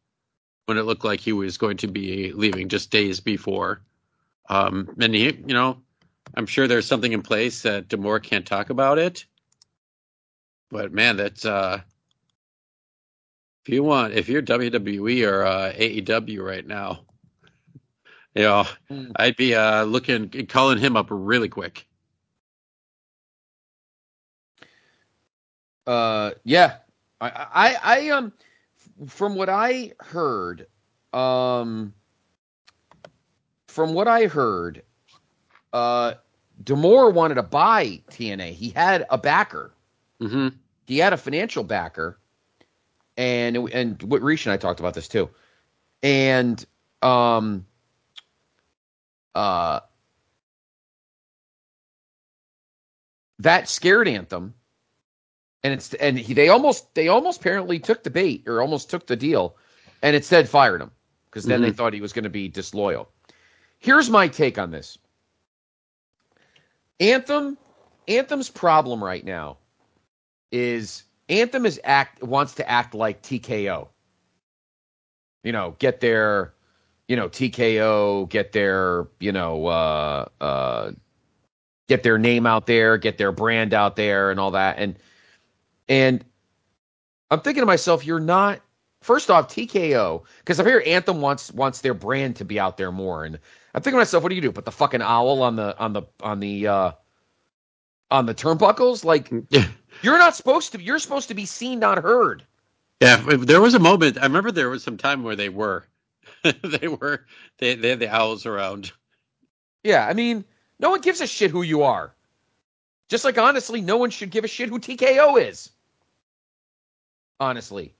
when it looked like he was going to be leaving just days before. And he, you know, I'm sure there's something in place that D'Amore can't talk about it. But man, that's if you're WWE or AEW right now, you know, I'd be calling him up really quick. Yeah, I from what I heard, D'Amore wanted to buy TNA. He had a backer. Mm-hmm. He had a financial backer, and what Rish and I talked about this too, and that scared Anthem and it's and he, they almost apparently took the bait or almost took the deal, and instead fired him because then they thought he was going to be disloyal. Here's my take on this. Anthem's problem right now is Anthem is wants to act like TKO. You know, get their, you know, TKO, get their, you know, get their name out there, get their brand out there and all that. And I'm thinking to myself, you're not, first off, TKO, because I hear Anthem wants their brand to be out there more. And I'm thinking to myself, what do you do? Put the fucking owl on the turnbuckles? Like, you're not supposed to, you're supposed to be seen, not heard. Yeah, there was a moment. I remember there was some time where they had the owls around. Yeah, I mean, no one gives a shit who you are. Just like, honestly, no one should give a shit who TKO is. Honestly.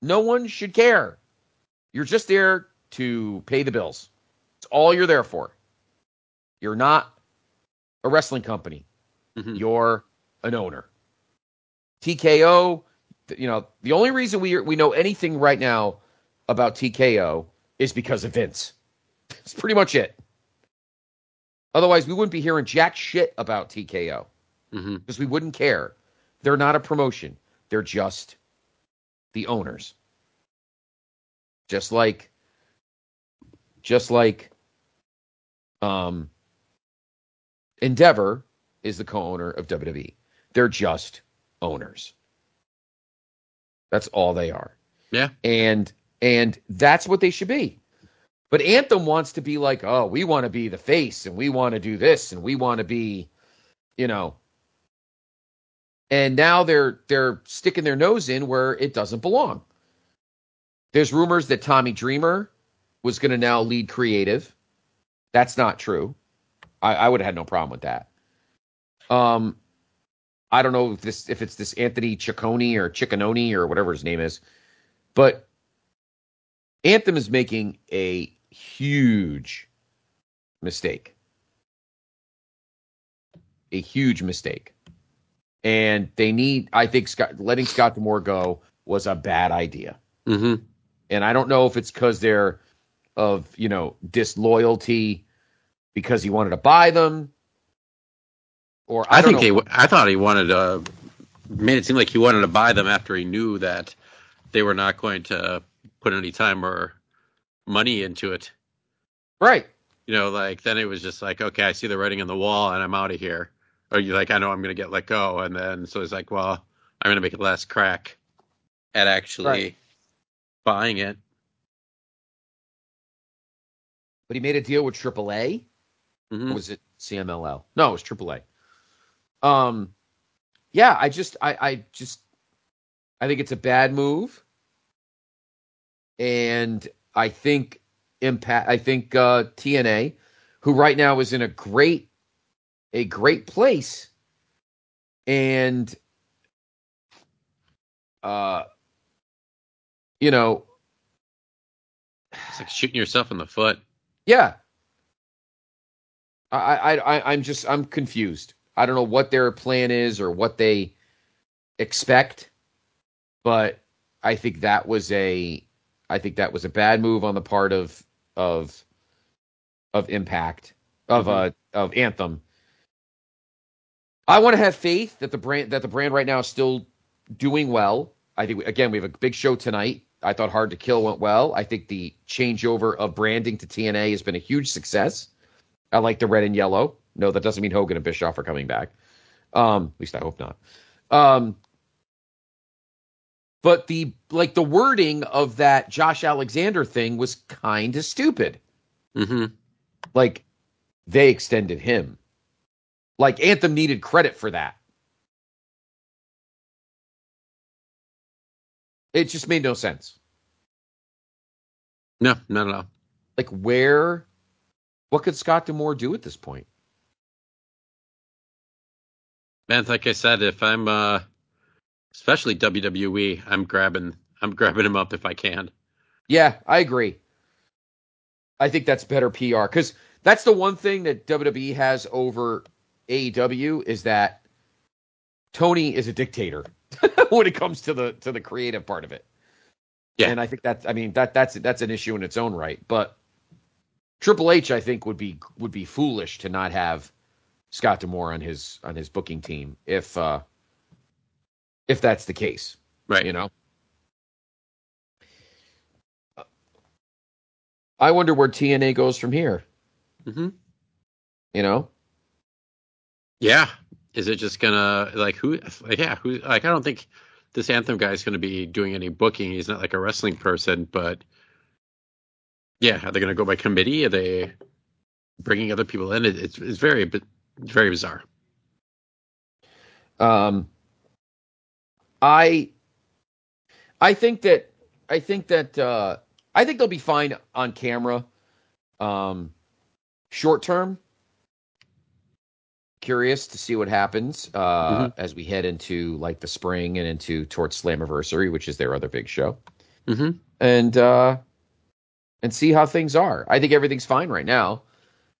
No one should care. You're just there to pay the bills. It's all you're there for. You're not a wrestling company. Mm-hmm. You're an owner. TKO... You know, the only reason we know anything right now about TKO is because of Vince. That's pretty much it. Otherwise, we wouldn't be hearing jack shit about TKO because we wouldn't care. They're not a promotion. They're just the owners. Just like Endeavor is the co-owner of WWE. They're just owners. That's all they are. Yeah. And that's what they should be. But Anthem wants to be like, oh, we want to be the face and we want to do this and we want to be, you know. And now they're sticking their nose in where it doesn't belong. There's rumors that Tommy Dreamer was going to now lead creative. That's not true. I would have had no problem with that. I don't know if it's this Anthony Ciccone or Cicconone or whatever his name is, but Anthem is making a huge mistake. A huge mistake. And they need, I think, letting Scott D'Amore go was a bad idea. Mm-hmm. And I don't know if it's because they're of, you know, disloyalty because he wanted to buy them. Or I thought he wanted to, made it seem like he wanted to buy them after he knew that they were not going to put any time or money into it. Right. You know, like, then it was just like, okay, I see the writing on the wall and I'm out of here. Or you're like, I know I'm going to get let go. And then, so it's like, well, I'm going to make a last crack at actually buying it. But he made a deal with AAA? Mm-hmm. Or was it CMLL? No, it was AAA. Yeah, I think it's a bad move. And I think TNA, who right now is in a great place, and you know, it's like shooting yourself in the foot. Yeah. I'm confused. I don't know what their plan is or what they expect, but I think that was a bad move on the part of Impact of Anthem. I want to have faith that the brand right now is still doing well. I think we have a big show tonight. I thought Hard to Kill went well. I think the changeover of branding to TNA has been a huge success. I like the red and yellow. No, that doesn't mean Hogan and Bischoff are coming back. At least I hope not. But the wording of that Josh Alexander thing was kind of stupid. Mm-hmm. Like, they extended him. Like, Anthem needed credit for that. It just made no sense. No, not at all. Like, where... What could Scott D'Amore do at this point? Man, like I said, if I'm especially WWE, I'm grabbing him up if I can. Yeah, I agree. I think that's better PR because that's the one thing that WWE has over AEW is that Tony is a dictator when it comes to the creative part of it. Yeah. And I think that's an issue in its own right. But Triple H, I think, would be foolish to not have Scott D'Amore on his booking team if that's the case. Right. You know? I wonder where TNA goes from here. Mm-hmm. You know? Yeah. Is it just gonna I don't think this Anthem guy is going to be doing any booking. He's not like a wrestling person, but yeah, are they going to go by committee? Are they bringing other people in? It's very, very bizarre. I think they'll be fine on camera. Short term, curious to see what happens as we head into like the spring and towards Slammiversary, which is their other big show, and see how things are. I think everything's fine right now,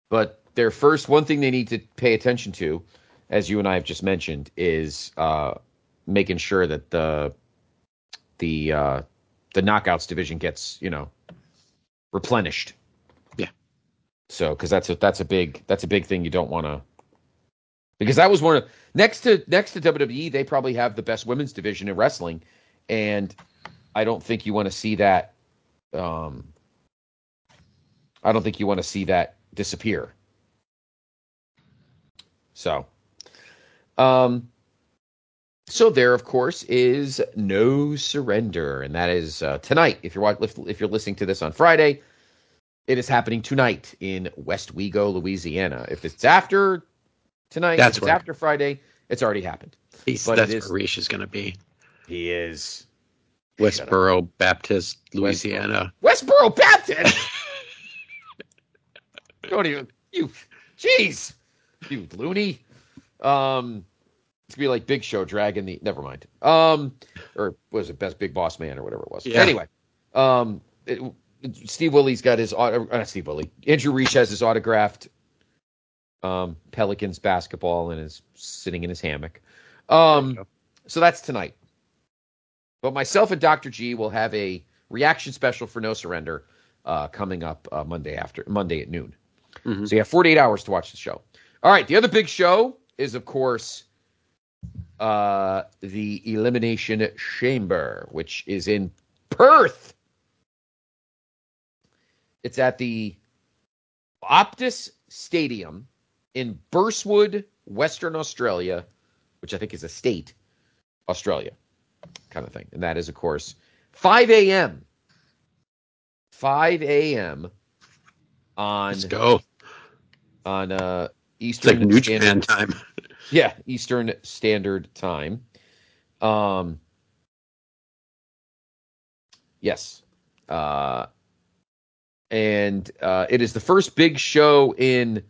but their one thing they need to pay attention to, as you and I have just mentioned, is making sure that the knockouts division gets, replenished. Yeah. So, cause that's a big thing you don't want to, because that was one of next to WWE, they probably have the best women's division in wrestling. And I don't think you want to see that. I don't think you want to see that disappear. So, there, of course, is No Surrender, and that is tonight. If you're listening to this on Friday, it is happening tonight in Westwego, Louisiana. If it's after tonight, after Friday, it's already happened. That's where Rish is going to be. He is. Westboro Baptist, Louisiana. Westboro Baptist? Don't even. Jeez. You loony. It's going to be like Big Show dragging the... Never mind. Or was it Best Big Boss Man or whatever it was. Yeah. Anyway, Steve Willie's got his... Not Steve Willie. Andrew Risch has his autographed Pelicans basketball and is sitting in his hammock. So that's tonight. But myself and Dr. G will have a reaction special for No Surrender coming up Monday at noon. Mm-hmm. So you have 48 hours to watch the show. All right. The other big show is, of course... the Elimination Chamber, which is in Perth. It's at the Optus Stadium in Burswood, Western Australia, which I think is a state, Australia, kind of thing. And that is, of course, 5 a.m. 5 a.m. on... Let's go. On Eastern... It's like New Japan time. Yeah, Eastern Standard Time. Yes. And it is the first big show in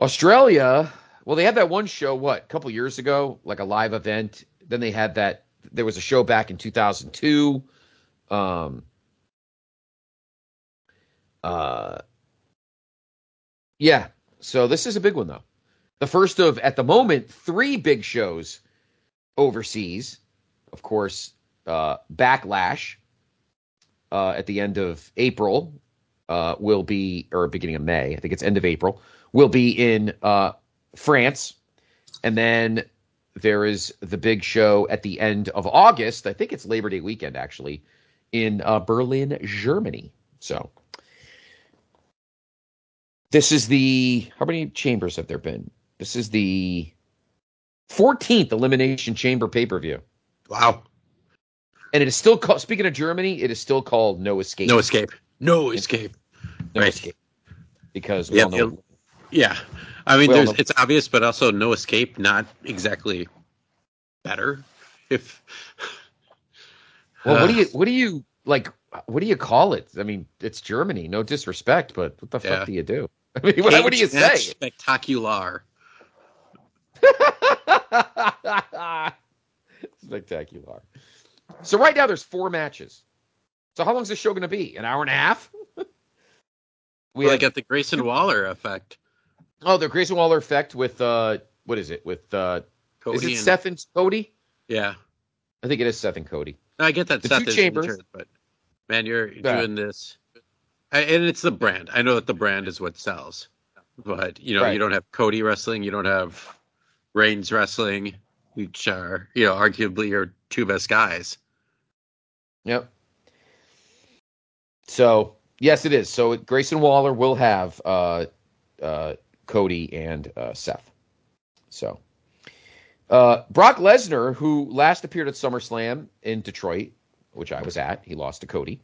Australia. Well, they had that one show, a couple years ago, like a live event. Then they had that. There was a show back in 2002. Yeah, so this is a big one, though. The first of, at the moment, 3 big shows overseas. Of course, Backlash at the end of April will be, or beginning of May, I think it's end of April, will be in France. And then there is the big show at the end of August. I think it's Labor Day weekend, actually, in Berlin, Germany. So... This is the... How many chambers have there been? This is the 14th Elimination Chamber pay-per-view. Wow. And it is still called... Speaking of Germany, it is still called No Escape. No Escape. No Escape. No Escape. Because we all know... Yeah. I mean, it's obvious, but also No Escape, not exactly better. If... Well, what do you... Like, what do you call it? I mean, it's Germany. No disrespect, but what the fuck do you do? I mean, what do you say? Spectacular. Spectacular. So right now there's 4 matches. So how long is this show going to be? An hour and a half? We got the Grayson Waller effect. Oh, the Grayson Waller effect with what is it? With Cody is it Seth and Cody? Yeah. I think it is Seth and Cody. No, I get that the Seth is Chambers. Injured, but man, you're doing this. And it's the brand. I know that the brand is what sells. But, you know, you don't have Cody wrestling. You don't have Reigns wrestling, which are, you know, arguably your two best guys. Yep. So, yes, it is. So, Grayson Waller will have Cody and Seth. So, Brock Lesnar, who last appeared at SummerSlam in Detroit, which I was at, he lost to Cody,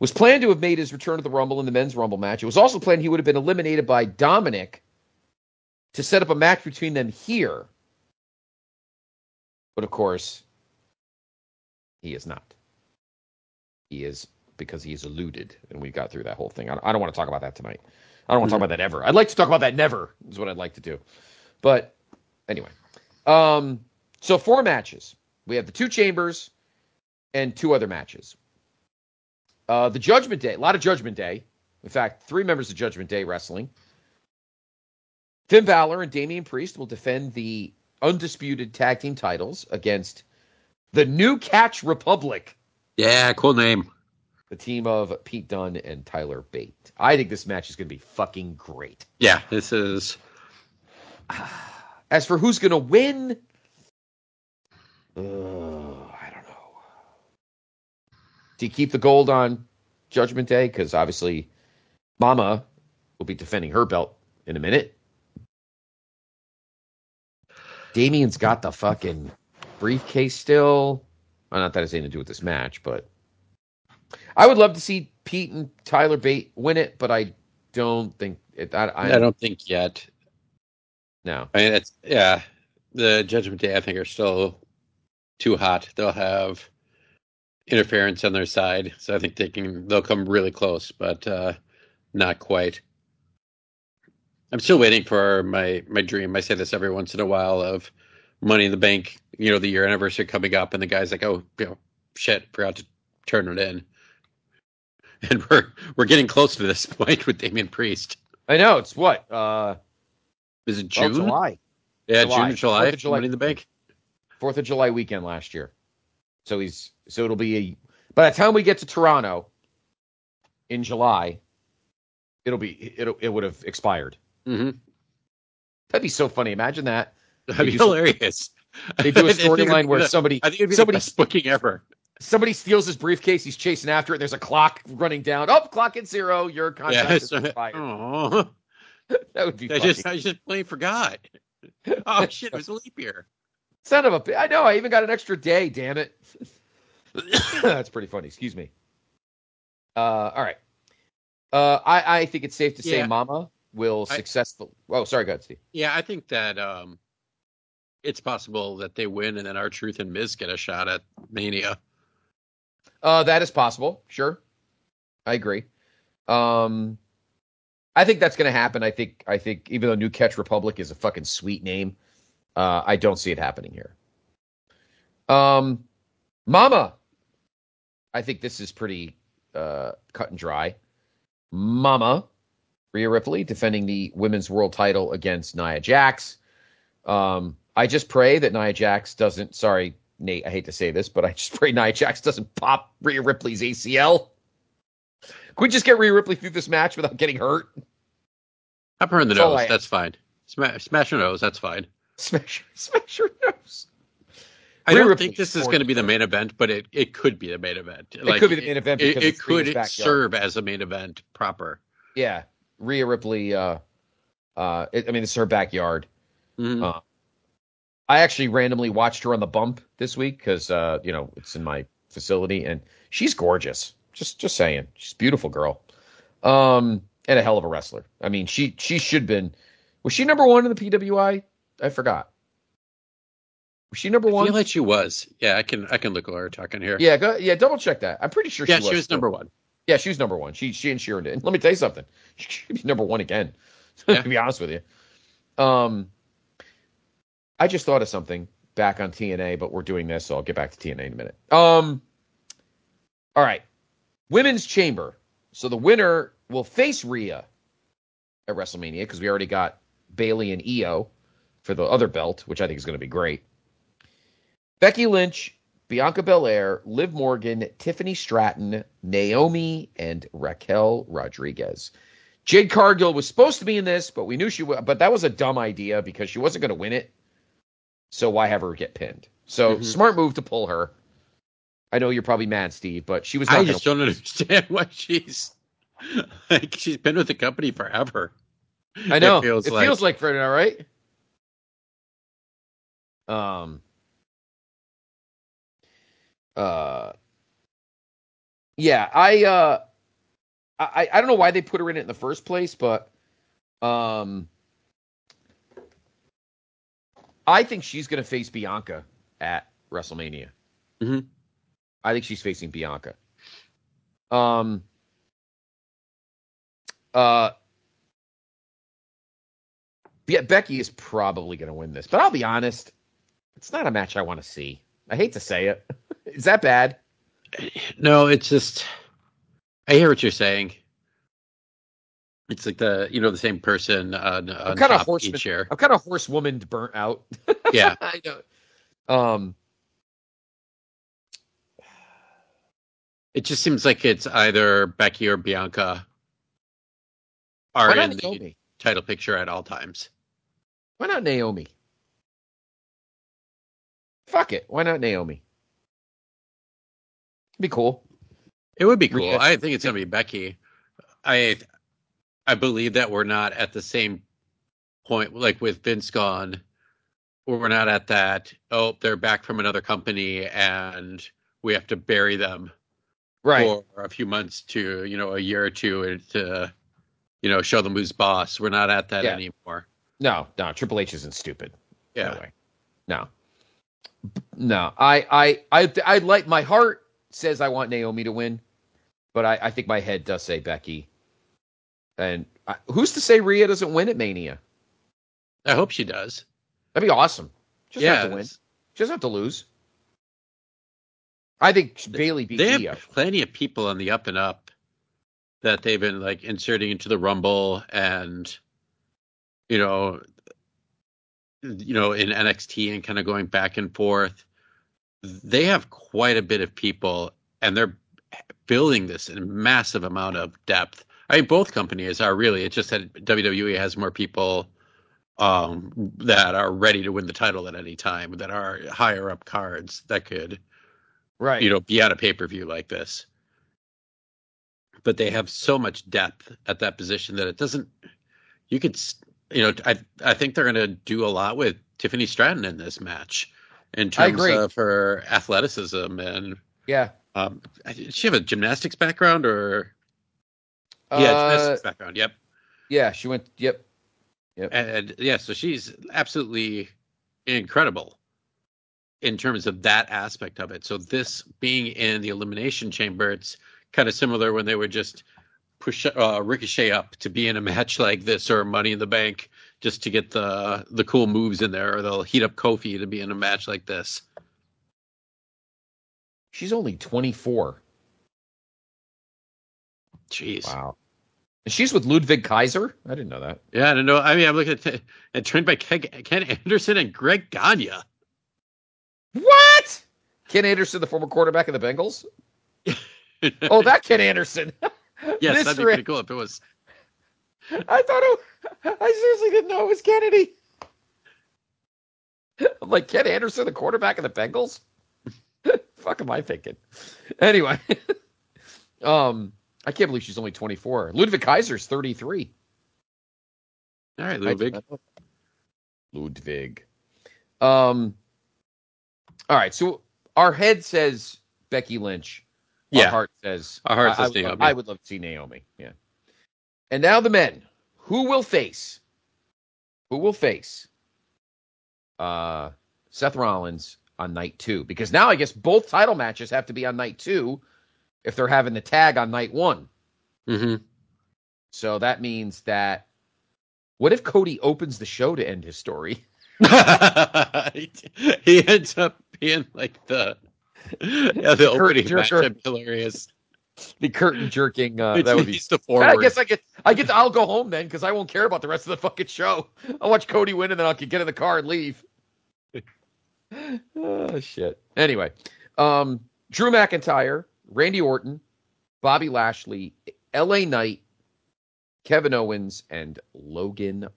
was planned to have made his return to the Rumble in the men's Rumble match. It was also planned he would have been eliminated by Dominic to set up a match between them here. But, of course, he is not. He is, because he is eluded, and we got through that whole thing. I don't want to talk about that tonight. I don't want to talk about that ever. I'd like to talk about that never, is what I'd like to do. But, anyway. So, 4 matches. We have the 2 chambers and 2 other matches. The Judgment Day, a lot of Judgment Day. In fact, 3 members of Judgment Day wrestling. Finn Balor and Damian Priest will defend the undisputed tag team titles against the New Catch Republic. Yeah, cool name. The team of Pete Dunne and Tyler Bate. I think this match is going to be fucking great. Yeah, this is. As for who's going to win, I don't know. Do you keep the gold on Judgment Day? Because obviously Mama will be defending her belt in a minute. Damien's got the fucking briefcase still. Well, not that it's anything to do with this match, but I would love to see Pete and Tyler Bate win it, but I don't think it. I don't think yet. No. I mean, it's, yeah. The Judgment Day, I think, are still too hot. They'll have interference on their side, so I think they'll come really close, but not quite. I'm still waiting for my dream. I say this every once in a while of Money in the Bank, you know, the year anniversary coming up, and the guy's like, oh, you know, shit, forgot to turn it in. And we're getting close to this point with Damian Priest. I know, it's what? Is it June? July. Yeah, July. June or July. 4th of July. Money in the Bank. 4th of July weekend last year. So it'll be by the time we get to Toronto in July, it would have expired. Mm-hmm. That'd be so funny. Imagine that. That'd be hilarious. They do a storyline where somebody's booking ever. Somebody steals his briefcase. He's chasing after it. There's a clock running down. Oh, clock at 0. Your contract is expired. That would be. I just plain forgot. Oh shit! It was a leap year. Son of a. I know. I even got an extra day. Damn it. That's pretty funny. Excuse me. All right. I think it's safe to say Mama will successfully. Oh, sorry, go ahead, Steve. Yeah, I think that it's possible that they win and then R-Truth and Miz get a shot at Mania. That is possible. Sure, I agree. I think that's going to happen. I think even though New Catch Republic is a fucking sweet name, I don't see it happening here. Mama, I think this is pretty cut and dry. Mama, Rhea Ripley, defending the women's world title against Nia Jax. I just pray that Nia Jax doesn't, sorry, Nate, I hate to say this, but I just pray Nia Jax doesn't pop Rhea Ripley's ACL. Could we just get Rhea Ripley through this match without getting hurt? Up her in the nose, that's fine. Smash her nose, that's fine. Smash her nose. I don't think this is going to be the main event, but it could be the main event. It could be the main event. It could serve as a main event proper. Yeah. Rhea Ripley, it's her backyard. Mm-hmm. I actually randomly watched her on The Bump this week because, it's in my facility. And she's gorgeous. Just saying. She's a beautiful girl. And a hell of a wrestler. I mean, she should have been. Was she number 1 in the PWI? I forgot. Was she number 1? I feel like she was. Yeah, I can look at her talking here. Yeah, double check that. I'm pretty sure she was. Yeah, she was number 1. Yeah, she was number 1. She and she earned it. And let me tell you something. She could be number 1 again. To be honest with you. I just thought of something back on TNA, but we're doing this, so I'll get back to TNA in a minute. All right. Women's Chamber. So the winner will face Rhea at WrestleMania because we already got Bayley and Io for the other belt, which I think is going to be great. Becky Lynch, Bianca Belair, Liv Morgan, Tiffany Stratton, Naomi, and Raquel Rodriguez. Jade Cargill was supposed to be in this, but we knew she would. But that was a dumb idea because she wasn't going to win it. So why have her get pinned? So smart move to pull her. I know you're probably mad, Steve, but she was not. I just don't understand why she's like she's been with the company forever. I know it feels like for now, right? Yeah, I don't know why they put her in it in the first place, but I think she's going to face Bianca at WrestleMania. Mm-hmm. I think she's facing Bianca. Yeah, Becky is probably going to win this, but I'll be honest, it's not a match I want to see. I hate to say it. Is that bad? No, it's just, I hear what you're saying. It's like the, you know, the same person on top of each year. I'm kind of horsewoman burnt out. Yeah. I know. It just seems like it's either Becky or Bianca are in the Naomi? Title picture at all times. Why not Naomi? Fuck it. Why not Naomi? Be cool. It would be cool. I think it's going to be Becky. I believe that we're not at the same point, like with Vince gone, where we're not at that, oh, they're back from another company and we have to bury them for a few months to, you know, a year or two to, you know, show them who's boss. We're not at that anymore. No. Triple H isn't stupid. Yeah. That way. No. I like my heart. Says I want Naomi to win, but I think my head does say Becky. And who's to say Rhea doesn't win at Mania? I hope she does. That'd be awesome. She doesn't have to win. She doesn't have to lose. I think Bayley beat Rhea. They have plenty of people on the up and up that they've been like inserting into the Rumble and, you know, in NXT and kind of going back and forth. They have quite a bit of people, and they're building this in a massive amount of depth. I mean, both companies are really. It's just that WWE has more people that are ready to win the title at any time, that are higher up cards that could, be at a pay-per-view like this. But they have so much depth at that position that it doesn't. You could, I think they're going to do a lot with Tiffany Stratton in this match. In terms of her athleticism and did she have a gymnastics background or gymnastics background? Yep. Yeah, she went. Yep. And so she's absolutely incredible in terms of that aspect of it. So this being in the Elimination Chamber, it's kind of similar when they would just push Ricochet up to be in a match like this or Money in the Bank. Just to get the cool moves in there, or they'll heat up Kofi to be in a match like this. She's only 24. Jeez. Wow. And she's with Ludwig Kaiser? I didn't know that. Yeah, I didn't know. I mean, I'm looking at trained by Ken Anderson and Greg Gagne. What? Ken Anderson, the former quarterback of the Bengals? Oh, that Ken Anderson. Yes, that'd be pretty cool if it was. I seriously didn't know it was Kennedy. I'm like, Ken Anderson, the quarterback of the Bengals? Fuck am I thinking? Anyway. I can't believe she's only 24. Ludwig Kaiser's 33. All right, Ludwig. All right, so our head says Becky Lynch. Yeah. Our heart says Naomi. I would love to see Naomi, yeah. And now the men. Who will face Seth Rollins on night two? Because now I guess both title matches have to be on night two if they're having the tag on night one. Mm-hmm. So that means that what if Cody opens the show to end his story? He ends up being like the opening match. That'd be hilarious. The curtain jerking. That would be the forward. I guess I get. I'll go home then because I won't care about the rest of the fucking show. I'll watch Cody win and then I'll get in the car and leave. Oh, shit. Anyway, Drew McIntyre, Randy Orton, Bobby Lashley, LA Knight, Kevin Owens, and Logan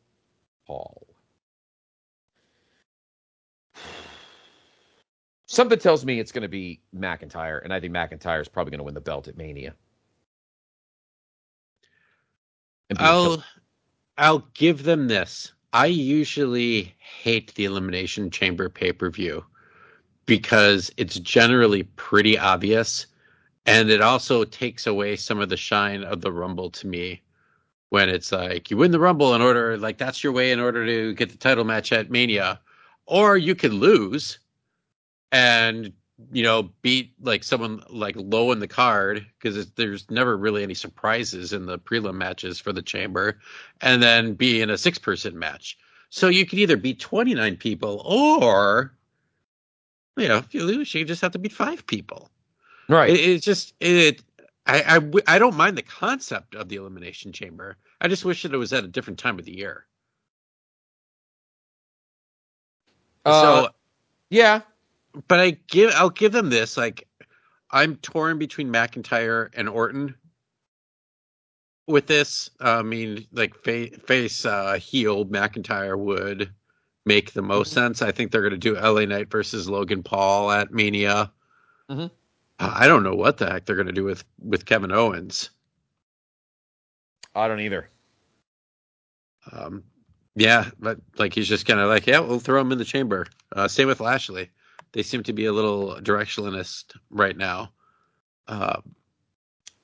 Paul. Something tells me it's going to be McIntyre, and I think McIntyre is probably going to win the belt at Mania. I'll give them this. I usually hate the Elimination Chamber pay-per-view because it's generally pretty obvious, and it also takes away some of the shine of the Rumble to me when it's like you win the Rumble in order, like that's your way in order to get the title match at Mania, or you can lose and, you know, beat like someone like low in the card because there's never really any surprises in the prelim matches for the chamber, and then be in a 6-person match. So you can either beat 29 people or, you know, if you lose, you just have to beat 5 people. Right. I don't mind the concept of the Elimination Chamber. I just wish that it was at a different time of the year. Yeah. But I'll give them this. Like, I'm torn between McIntyre and Orton with this. I mean, like heel McIntyre would make the most sense. I think they're going to do LA Knight versus Logan Paul at Mania. Mm-hmm. I don't know what the heck they're going to do with Kevin Owens. I don't either. Yeah, but like he's just kind of like, yeah, we'll throw him in the chamber. Same with Lashley. They seem to be a little directionalist right now.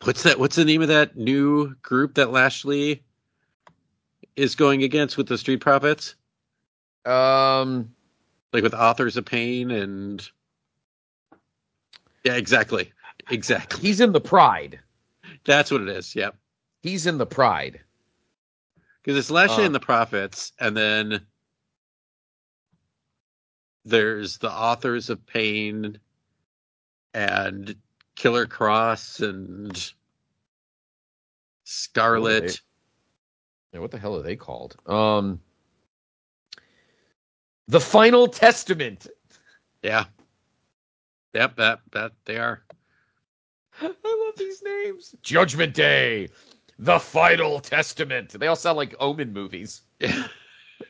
What's the name of that new group that Lashley is going against with the Street Profits? Like with Authors of Pain and... Yeah, exactly. Exactly. He's in the Pride. That's what it is, yep. He's in the Pride. Because it's Lashley and the Profits, and then... There's the Authors of Pain and Killer Cross and Scarlet. What the hell are they called? The Final Testament. Yeah. Yep, that they are. I love these names. Judgment Day. The Final Testament. They all sound like Omen movies.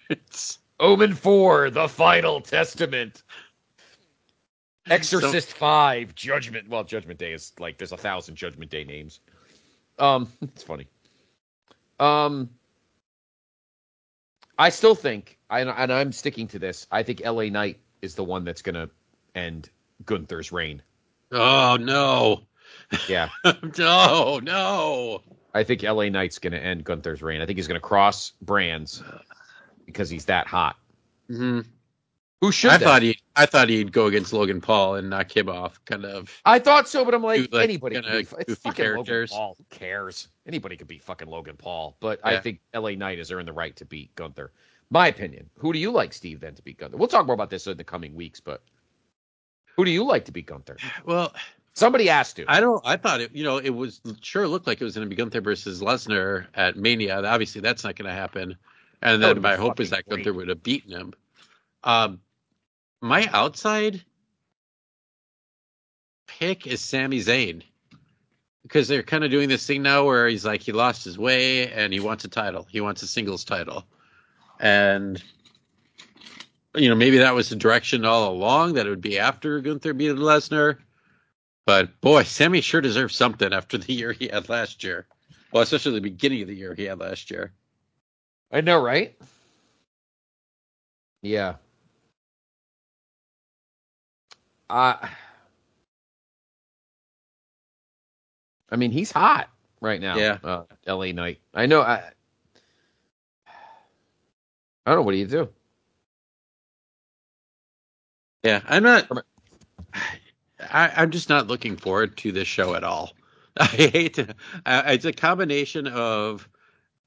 It's... Omen 4, The Final Testament. Exorcist 5, Judgment. Well, Judgment Day is like, there's 1,000 Judgment Day names. It's funny. I still think, and I'm sticking to this, I think LA Knight is the one that's going to end Gunther's reign. Oh, no. Yeah. No. I think LA Knight's going to end Gunther's reign. I think he's going to cross brands. Because he's that hot. Mm-hmm. Who should I thought he'd go against Logan Paul and knock him off, kind of. I thought so, but I'm like, anybody can be fucking characters. Logan Paul. Who cares? Anybody could be fucking Logan Paul. But yeah. I think LA Knight has earned the right to beat Gunther. My opinion. Who do you like, Steve, then, to beat Gunther? We'll talk more about this in the coming weeks, but who do you like to beat Gunther? Well, somebody asked you. I thought it looked like it was going to be Gunther versus Lesnar at Mania. Obviously, that's not going to happen. And then my hope is that Gunther would have beaten him. My outside pick is Sami Zayn. Because they're kind of doing this thing now where he's like, he lost his way and he wants a title. He wants a singles title. And, you know, maybe that was the direction all along, that it would be after Gunther beat Lesnar. But, boy, Sami sure deserves something after the year he had last year. Well, especially the beginning of the year he had last year. I know, right? Yeah. I mean, he's hot right now. Yeah. LA Knight. I know. I don't know. What do you do? Yeah, I'm not. I'm just not looking forward to this show at all. I hate to. It's a combination of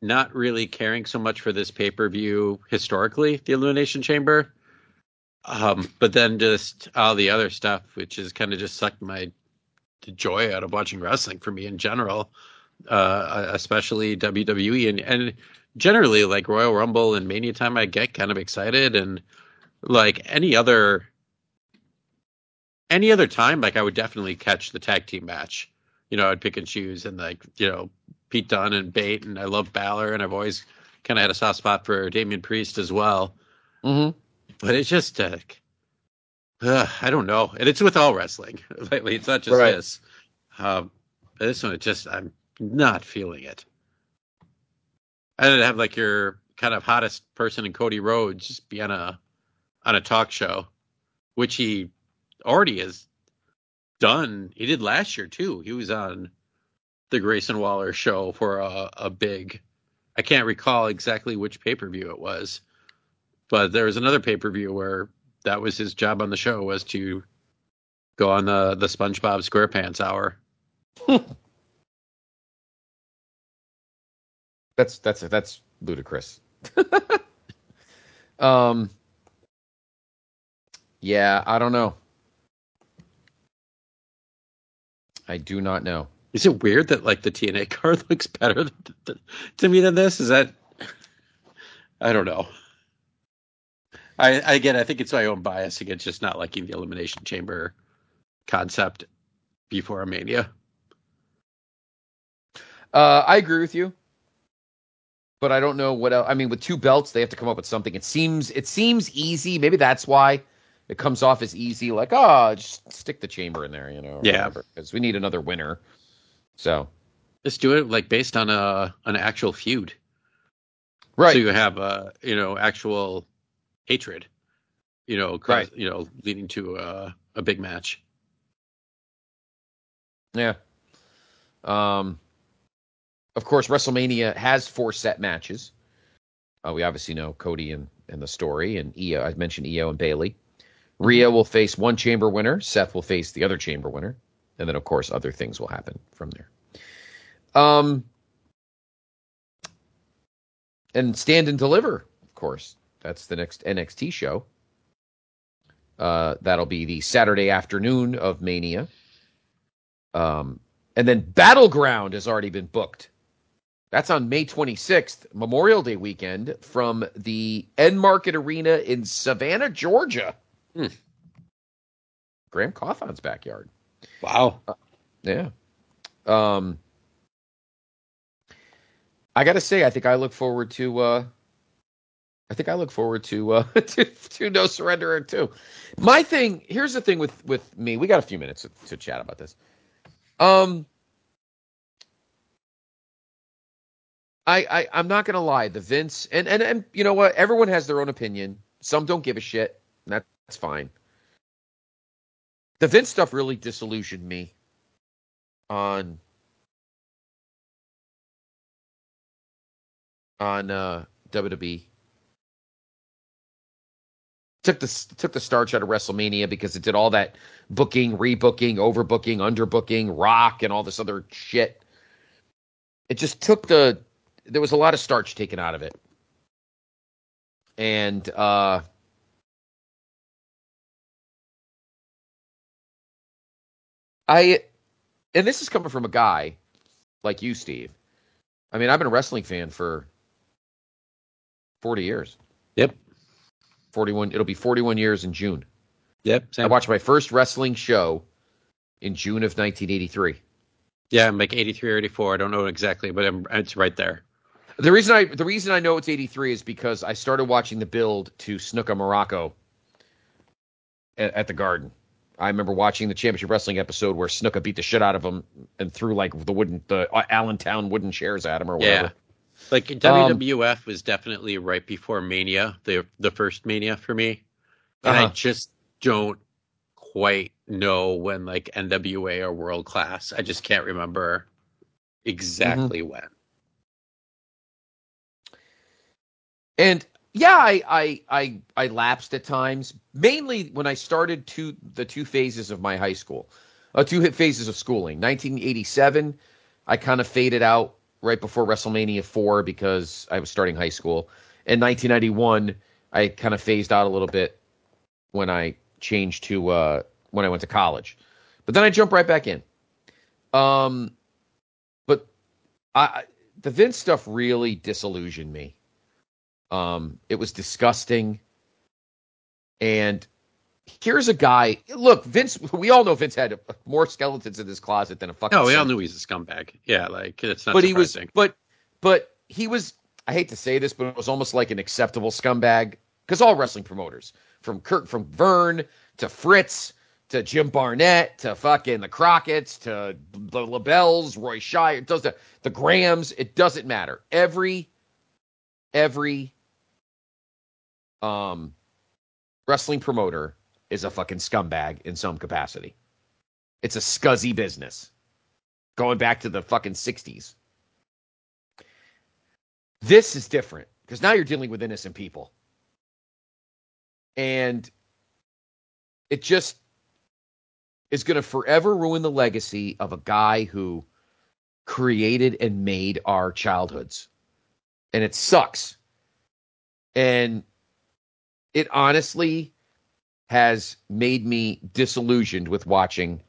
not really caring so much for this pay-per-view historically, the Elimination Chamber. But then just all the other stuff, which has kind of just sucked the joy out of watching wrestling for me in general, especially WWE. And generally, like Royal Rumble and Mania time, I get kind of excited. And like any other any other time, like, I would definitely catch the tag team match. You know, I'd pick and choose, and, like, you know, Pete Dunne and Bate, and I love Balor, and I've always kind of had a soft spot for Damian Priest as well. Mm-hmm. But it's just, I don't know. And it's with all wrestling lately. It's not just this. This one, it just, I'm not feeling it. I didn't have, like, your kind of hottest person in Cody Rhodes just be on a talk show, which he already has done. He did last year, too. He was on the Grayson Waller show for a big, I can't recall exactly which pay-per-view it was, but there was another pay-per-view where that was his job on the show, was to go on the SpongeBob SquarePants hour. That's ludicrous. Yeah, I don't know. I do not know. Is it weird that, like, the TNA card looks better to me than this? Is that, I don't know. I think it's my own bias against just not liking the Elimination Chamber concept before Mania. I agree with you. But I don't know what else. I mean, with two belts, they have to come up with something. It seems easy. Maybe that's why it comes off as easy. Like, just stick the chamber in there, you know. Yeah. Because we need another winner. So just do it, like, based on an actual feud. Right. So you have, actual hatred, leading to a big match. Yeah. Of course, WrestleMania has 4 set matches. We obviously know Cody and the story, and Io. I mentioned Io and Bayley. Rhea will face one chamber winner. Seth will face the other chamber winner. And then, of course, other things will happen from there. And Stand and Deliver, of course. That's the next NXT show. That'll be the Saturday afternoon of Mania. And then Battleground has already been booked. That's on May 26th, Memorial Day weekend, from the Enmarket Arena in Savannah, Georgia. Hmm. Graham Cawthon's backyard. Wow. Yeah. I got to say, I look forward to to No Surrender too. My thing, here's the thing with me. We got a few minutes to chat about this. I'm not going to lie. The Vince and you know what? Everyone has their own opinion. Some don't give a shit. That's fine. The Vince stuff really disillusioned me on WWE. Took the starch out of WrestleMania because it did all that booking, rebooking, overbooking, underbooking, Rock, and all this other shit. It just there was a lot of starch taken out of it. And and this is coming from a guy like you, Steve. I mean, I've been a wrestling fan for 40 years. Yep. 41. It'll be 41 years in June. Yep. Same. I watched my first wrestling show in June of 1983. Yeah, I'm like 83 or 84. I don't know exactly, but it's right there. The reason I know it's 83 is because I started watching the build to Snuka Morocco at the Garden. I remember watching the Championship Wrestling episode where Snuka beat the shit out of him and threw, like, the Allentown wooden chairs at him or whatever. Yeah. Like, WWF was definitely right before Mania, the first Mania for me. And I just don't quite know when, like, NWA or World Class. I just can't remember exactly when. And, yeah, I lapsed at times. Mainly when I started the two phases of my high school. Two phases of schooling. 1987, I kind of faded out right before WrestleMania 4 because I was starting high school. In 1991, I kind of phased out a little bit when I changed to when I went to college. But then I jumped right back in. But the Vince stuff really disillusioned me. It was disgusting. And here's a guy. Look, Vince, we all know Vince had more skeletons in his closet than a fucking. No, we all knew he's a scumbag. Yeah, like it's not. But surprising. He was. I hate to say this, but it was almost like an acceptable scumbag because all wrestling promoters, from Kirk, from Vern to Fritz to Jim Barnett to fucking the Crockett's to the LaBelle's, Roy Shire, it does the Grahams. It doesn't matter. Every wrestling promoter is a fucking scumbag in some capacity. It's a scuzzy business. Going back to the fucking 60s. This is different because now you're dealing with innocent people. And it just is going to forever ruin the legacy of a guy who created and made our childhoods. And it sucks. And it honestly has made me disillusioned with watching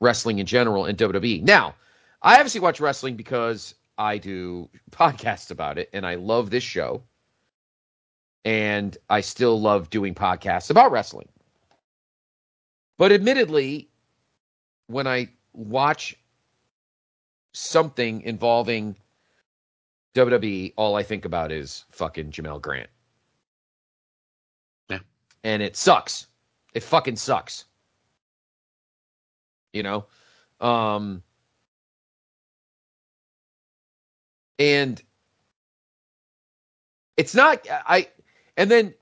wrestling in general and WWE. Now, I obviously watch wrestling because I do podcasts about it, and I love this show. And I still love doing podcasts about wrestling. But admittedly, when I watch something involving WWE, all I think about is fucking Jamel Grant. Yeah. And it sucks. It fucking sucks. You know? And it's not... And then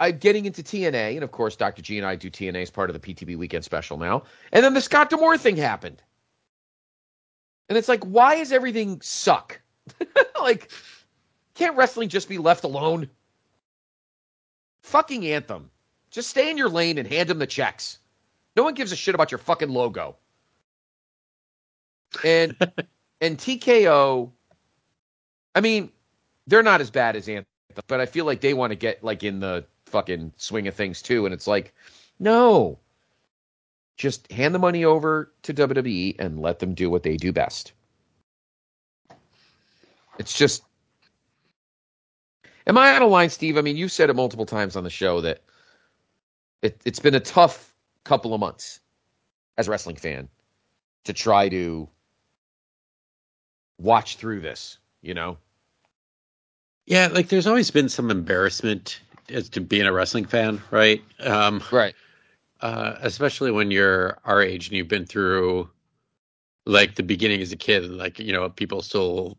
I'm getting into TNA, and of course, Dr. G and I do TNA as part of the PTB Weekend Special now. And then the Scott D'Amore thing happened. And it's like, why is everything suck? Like, can't wrestling just be left alone? Fucking Anthem. Just stay in your lane and hand them the checks. No one gives a shit about your fucking logo. And and TKO, I mean, they're not as bad as Anthem, but I feel like they want to get like in the fucking swing of things too. And it's like, no, just hand the money over to WWE and let them do what they do best. It's just, am I out of line, Steve? I mean, you've said it multiple times on the show that it's been a tough couple of months as a wrestling fan to try to watch through this, you know? Yeah, like there's always been some embarrassment as to being a wrestling fan, right? Right. Especially when you're our age and you've been through like the beginning as a kid, and like, you know, people still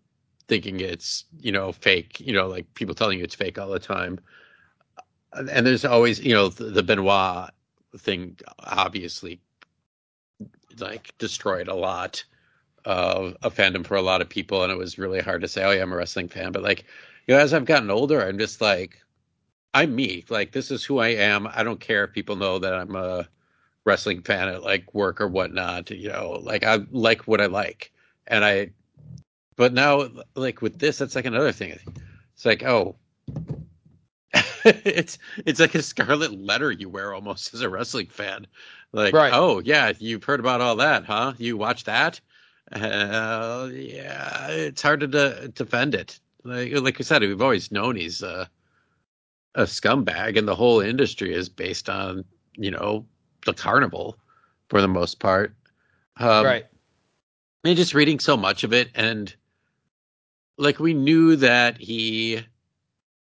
thinking it's, you know, fake, you know, like people telling you it's fake all the time. And there's always, you know, the Benoit thing obviously like destroyed a lot of a fandom for a lot of people. And it was really hard to say, oh yeah, I'm a wrestling fan. But like, you know, as I've gotten older, I'm just like, I'm me. Like, this is who I am. I don't care if people know that I'm a wrestling fan at like work or whatnot, you know, like I like what I like. And but now, like with this, that's like another thing. It's like, oh, it's like a scarlet letter you wear almost as a wrestling fan. Like, right. Oh yeah, you've heard about all that, huh? You watch that? Yeah, it's hard to defend it. Like I said, we've always known he's a scumbag, and the whole industry is based on, you know, the carnival for the most part. Right. I mean, just reading so much of it, and like we knew that he,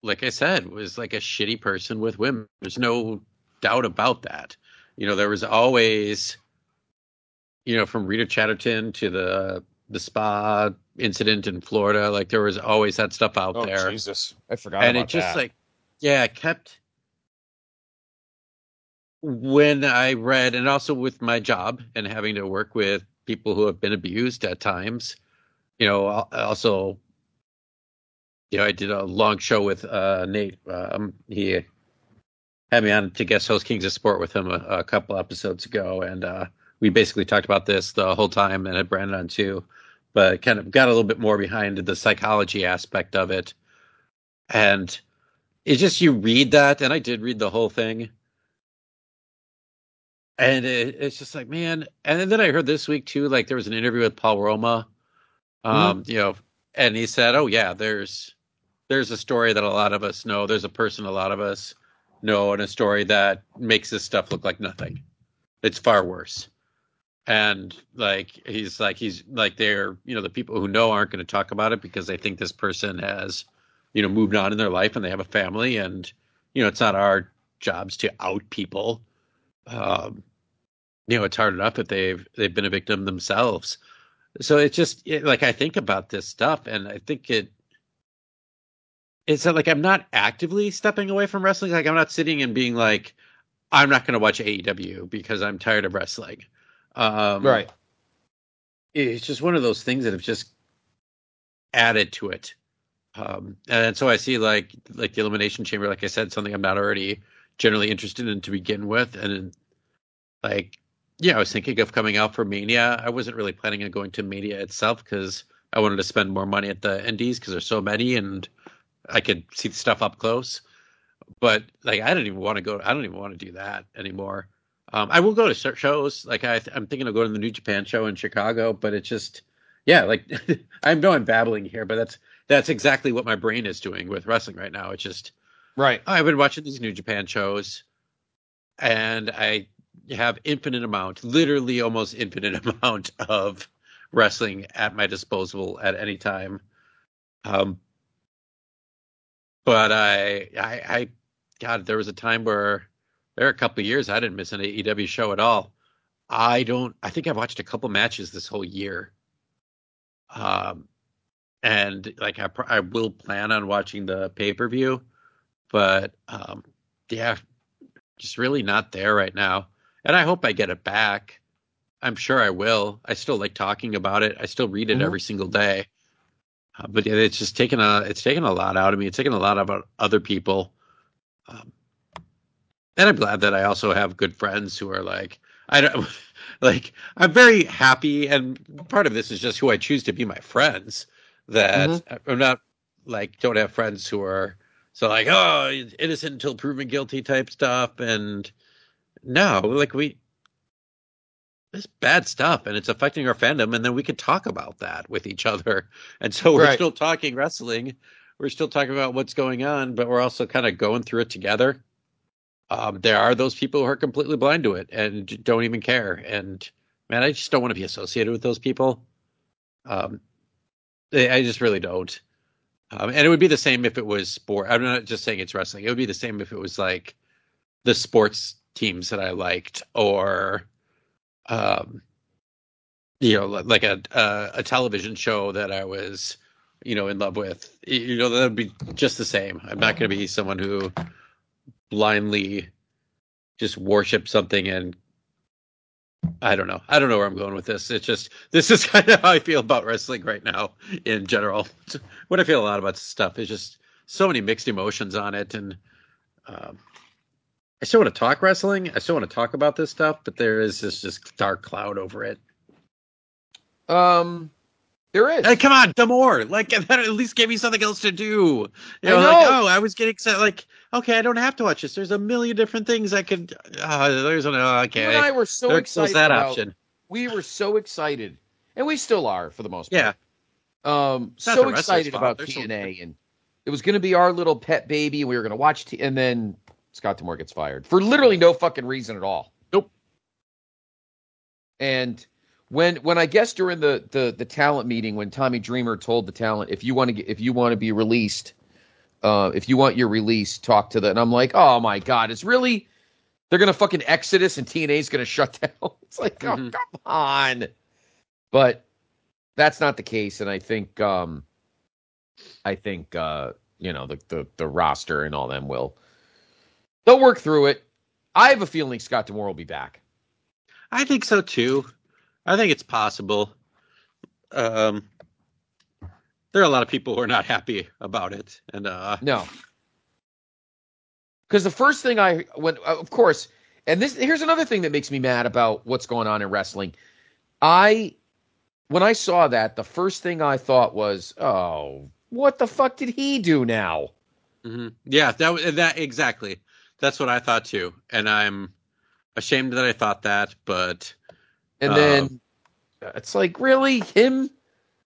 like I said, was like a shitty person with women. There's no doubt about that. You know, there was always, you know, from Rita Chatterton to the spa incident in Florida, like there was always that stuff out there. Oh, Jesus, I forgot about that. And it just like, yeah, it kept. When I read, and also with my job and having to work with people who have been abused at times, you know, also, you know, I did a long show with Nate. He had me on to guest host Kings of Sport with him a couple episodes ago, and we basically talked about this the whole time, and had Brandon on too, but kind of got a little bit more behind the psychology aspect of it. And it's just, you read that, and I did read the whole thing, and it's just like, man. And then I heard this week too, like there was an interview with Paul Roma, you know, and he said, oh yeah, there's a story that a lot of us know. There's a person a lot of us No, in a story that makes this stuff look like nothing. It's far worse. And he's like they're, you know, the people who know aren't going to talk about it because they think this person has, you know, moved on in their life and they have a family, and, you know, it's not our jobs to out people. You know, it's hard enough if they've been a victim themselves. So it's just like, I think about this stuff, and I think it's like I'm not actively stepping away from wrestling. Like, I'm not sitting and being like, I'm not going to watch AEW because I'm tired of wrestling. Right. It's just one of those things that have just added to it. And so I see like the Elimination Chamber, like I said, something I'm not already generally interested in to begin with. And like, yeah, I was thinking of coming out for Mania. I wasn't really planning on going to Mania itself because I wanted to spend more money at the indies because there's so many and I could see the stuff up close. But like, I didn't even want to go. I don't even want to do that anymore. I will go to shows. Like I'm thinking of going to the New Japan show in Chicago, but it's just, yeah, like I know I'm babbling here, but that's exactly what my brain is doing with wrestling right now. It's just, right. I've been watching these New Japan shows and I have infinite amount, literally almost infinite amount of wrestling at my disposal at any time. But I God, there was a time where there were a couple of years I didn't miss an AEW show at all. I think I've watched a couple matches this whole year. And like I will plan on watching the pay-per-view, but yeah, just really not there right now. And I hope I get it back. I'm sure I will. I still like talking about it. I still read it every single day. But it's just taken a lot out of me. It's taken a lot out of other people. And I'm glad that I also have good friends who are like, I'm very happy. And part of this is just who I choose to be my friends, that I'm not like, don't have friends who are so like, oh, innocent until proven guilty type stuff. And no, like it's bad stuff and it's affecting our fandom. And then we could talk about that with each other. And so we're still talking wrestling. We're still talking about what's going on, but we're also kind of going through it together. There are those people who are completely blind to it and don't even care. And man, I just don't want to be associated with those people. I just really don't. And it would be the same if it was sport. I'm not just saying it's wrestling. It would be the same if it was like the sports teams that I liked, or, you know, like a television show that I was, you know, in love with, you know, that would be just the same. I'm not going to be someone who blindly just worships something. And I don't know where I'm going with this. It's just, this is kind of how I feel about wrestling right now in general. What I feel a lot about stuff is just so many mixed emotions on it. And, I still want to talk wrestling. I still want to talk about this stuff, but there is this just dark cloud over it. There is. Hey, come on, do more. Like, that at least gave me something else to do. You know, I know. Like, oh, I was getting excited. Like, okay, I don't have to watch this. There's a million different things I could. There's an okay. You and I were so excited that option. We were so excited, and we still are for the most part. Yeah. So excited about TNA, and it was going to be our little pet baby. We were going to watch and then Scott D'Amore gets fired for literally no fucking reason at all. Nope. And when I guess during the talent meeting, when Tommy Dreamer told the talent, if you want to be released, if you want your release, talk to the, and I'm like, oh my God, it's really, they're going to fucking Exodus and TNA's going to shut down. It's like, oh, come on. But that's not the case. And I think, you know, the roster and all them will, they'll work through it. I have a feeling Scott D'Amore will be back. I think so too. I think it's possible. There are a lot of people who are not happy about it, and no, because the first thing of course, and this here's another thing that makes me mad about what's going on in wrestling. When I saw that, the first thing I thought was, "Oh, what the fuck did he do now?" Mm-hmm. Yeah, that exactly. That's what I thought too, and I'm ashamed that I thought that, but. And then it's like, really? Him?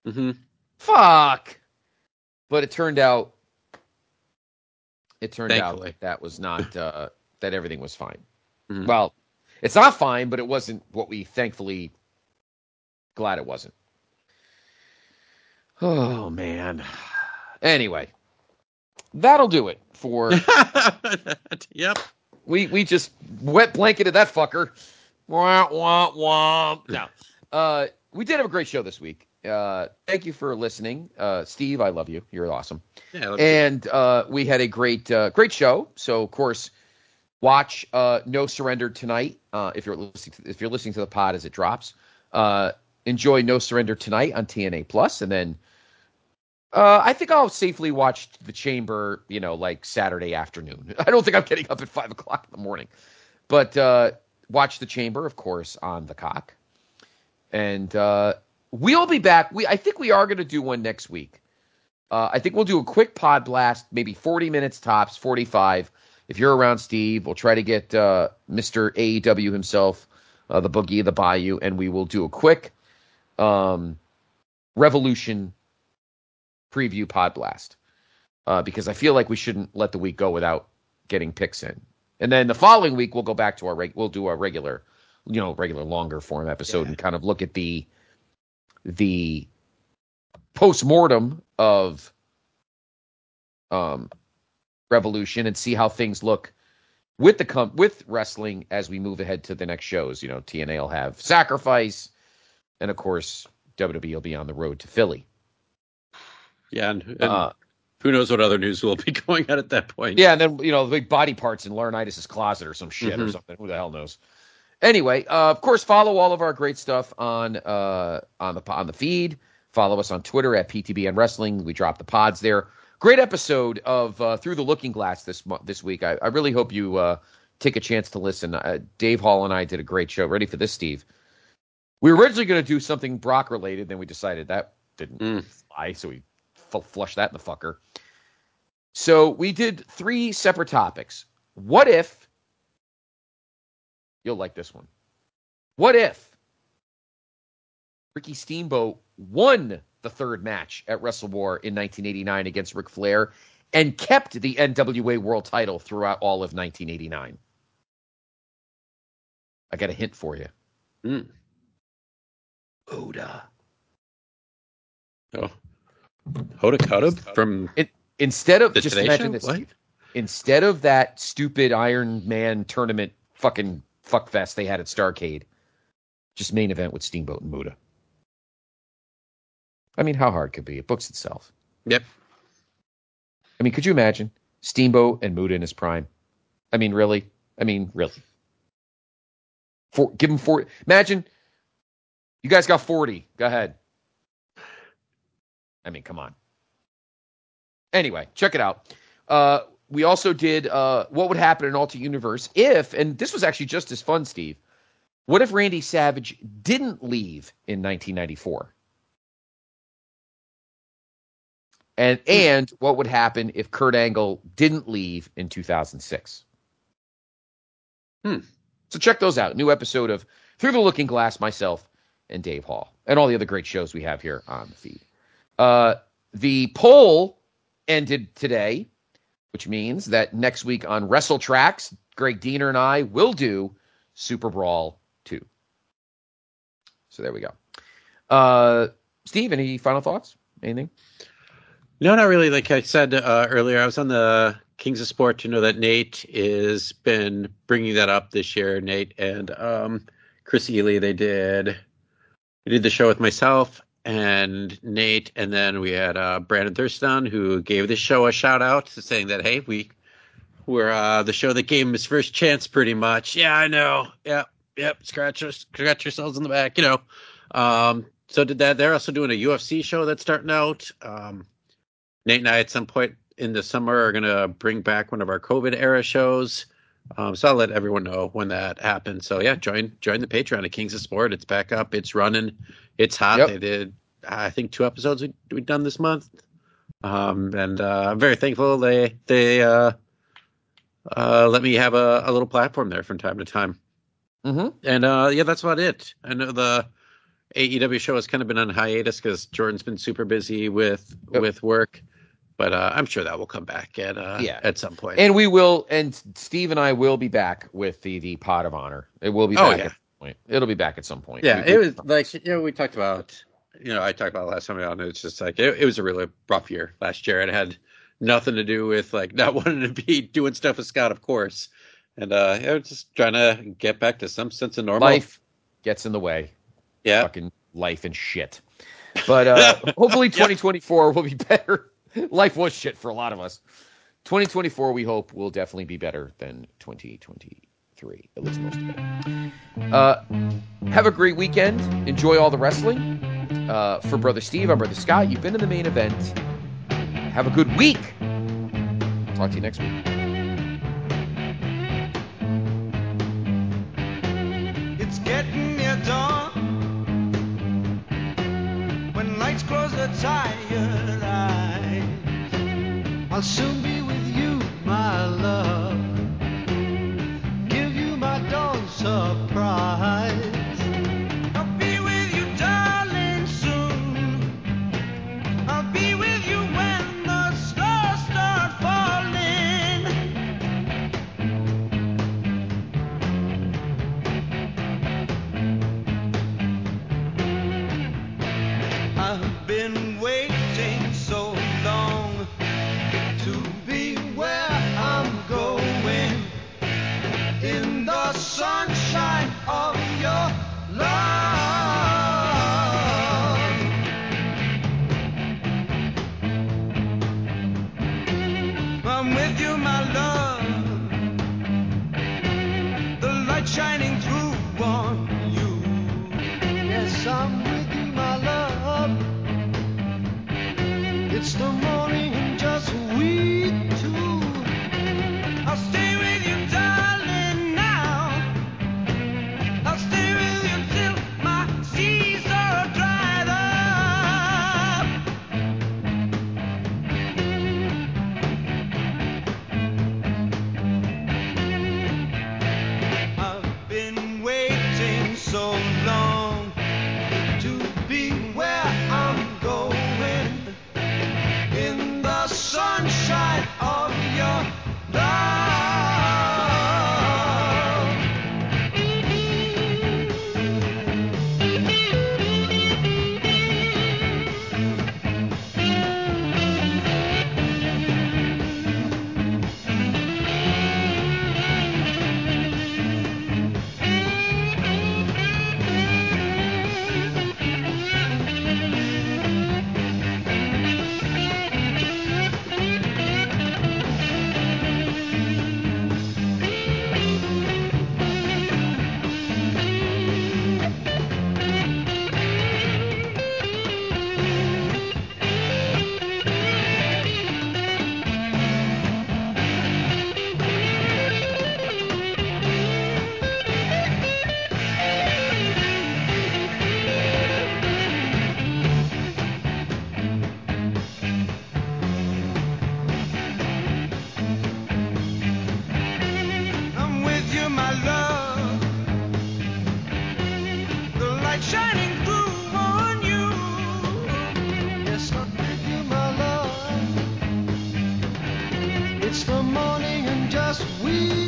Mm-hmm. Fuck. But it turned out It turned Thankfully. Out that was not that everything was fine. Mm-hmm. Well, it's not fine, but it wasn't what we thankfully glad it wasn't. Oh, man. Anyway, that'll do it for. Yep. We just wet blanketed that fucker. Womp, womp, womp. No. We did have a great show this week. Thank you for listening. Steve, I love you. You're awesome. Yeah, and we had a great show. So, of course, watch No Surrender tonight if you're listening to the pod as it drops. Enjoy No Surrender tonight on TNA Plus, and then I think I'll safely watch The Chamber, like Saturday afternoon. I don't think I'm getting up at 5 o'clock in the morning. But watch The Chamber, of course, on The Cock. And we'll be back. I think we are going to do one next week. I think we'll do a quick pod blast, maybe 40 minutes tops, 45. If you're around, Steve, we'll try to get Mr. AEW himself, the Boogie of the Bayou, and we will do a quick Revolution preview pod blast because I feel like we shouldn't let the week go without getting picks in. And then the following week, we'll go back to we'll do our regular, regular longer form episode and kind of look at the post-mortem of Revolution and see how things look with with wrestling as we move ahead to the next shows. TNA will have Sacrifice, and of course WWE will be on the road to Philly. Yeah, and who knows what other news will be going out at that point. Yeah, and then the big body parts in Laurinaitis' closet or some shit or something. Who the hell knows? Anyway, of course, follow all of our great stuff on the feed. Follow us on Twitter at PTBN Wrestling. We drop the pods there. Great episode of Through the Looking Glass this week. I really hope you take a chance to listen. Dave Hall and I did a great show. Ready for this, Steve? We were originally going to do something Brock-related, then we decided that didn't fly, so we flushed that in the fucker. So we did 3 separate topics. What if... You'll like this one. What if Ricky Steamboat won the 3rd match at Wrestle War in 1989 against Ric Flair and kept the NWA World Title throughout all of 1989. I got a hint for you. Oda. Oh, Hoda Kotb from it, instead of just imagine this, Steve, instead of that stupid Iron Man tournament fucking fuckfest they had at Starrcade, just main event with Steamboat and Muta. I mean, how hard could it be? It books itself. Yep. I mean, could you imagine Steamboat and Muta in his prime? I mean, really? Give him 40. Imagine you guys got 40. Go ahead. I mean, come on. Anyway, check it out. We also did what would happen in Alter Universe if, and this was actually just as fun, Steve, what if Randy Savage didn't leave in 1994? And what would happen if Kurt Angle didn't leave in 2006? So check those out. New episode of Through the Looking Glass, myself and Dave Hall, and all the other great shows we have here on the feed. The poll ended today, which means that next week on WrestleTracks, Greg Diener and I will do Super Brawl 2. So there we go. Steve, any final thoughts? Anything? No, not really. Like I said earlier, I was on the Kings of Sport to know that Nate has been bringing that up this year. Nate and Chris Ely, they did the show with myself and Nate, and then we had Brandon Thurston, who gave the show a shout out, saying that, hey, we're the show that gave him his first chance, pretty much. Yeah, I know. Yep. Scratch yourselves in the back, So did that. They're also doing a UFC show that's starting out. Nate and I, at some point in the summer, are going to bring back one of our COVID-era shows. So I'll let everyone know when that happens. So, yeah, join the Patreon at Kings of Sport. It's back up. It's running. It's hot. Yep. They did, I think, 2 episodes we've done this month. And I'm very thankful they let me have a little platform there from time to time. Mm-hmm. And, yeah, that's about it. I know the AEW show has kind of been on hiatus because Jordan's been super busy with work. But I'm sure that will come back at some point. And we will, and Steve and I will be back with the Pod of Honor. It will be back at some point. It'll be back at some point. Yeah, it was like, we talked about, I talked about last time around. It's just like, it was a really rough year last year. And it had nothing to do with like not wanting to be doing stuff with Scott, of course. And I was just trying to get back to some sense of normal. Life gets in the way. Yeah. Fucking life and shit. But hopefully 2024 will be better. Life was shit for a lot of us. 2024, we hope, will definitely be better than 2023. At least most of it. Have a great weekend. Enjoy all the wrestling. For Brother Steve, I'm Brother Scott. You've been in the main event. Have a good week. Talk to you next week. It's getting near dawn. When lights close the tired eyes, I'll soon be with you, my love. Give you my dawn surprise. I'll be with you, darling, soon. I'll be with you when the stars start falling. I've been waiting sunshine of your love. I'm with you, my love. The light shining through on you. Yes, I'm with you, my love. It's the morning and just we two. I'll stay with you, darling. It's the morning and just we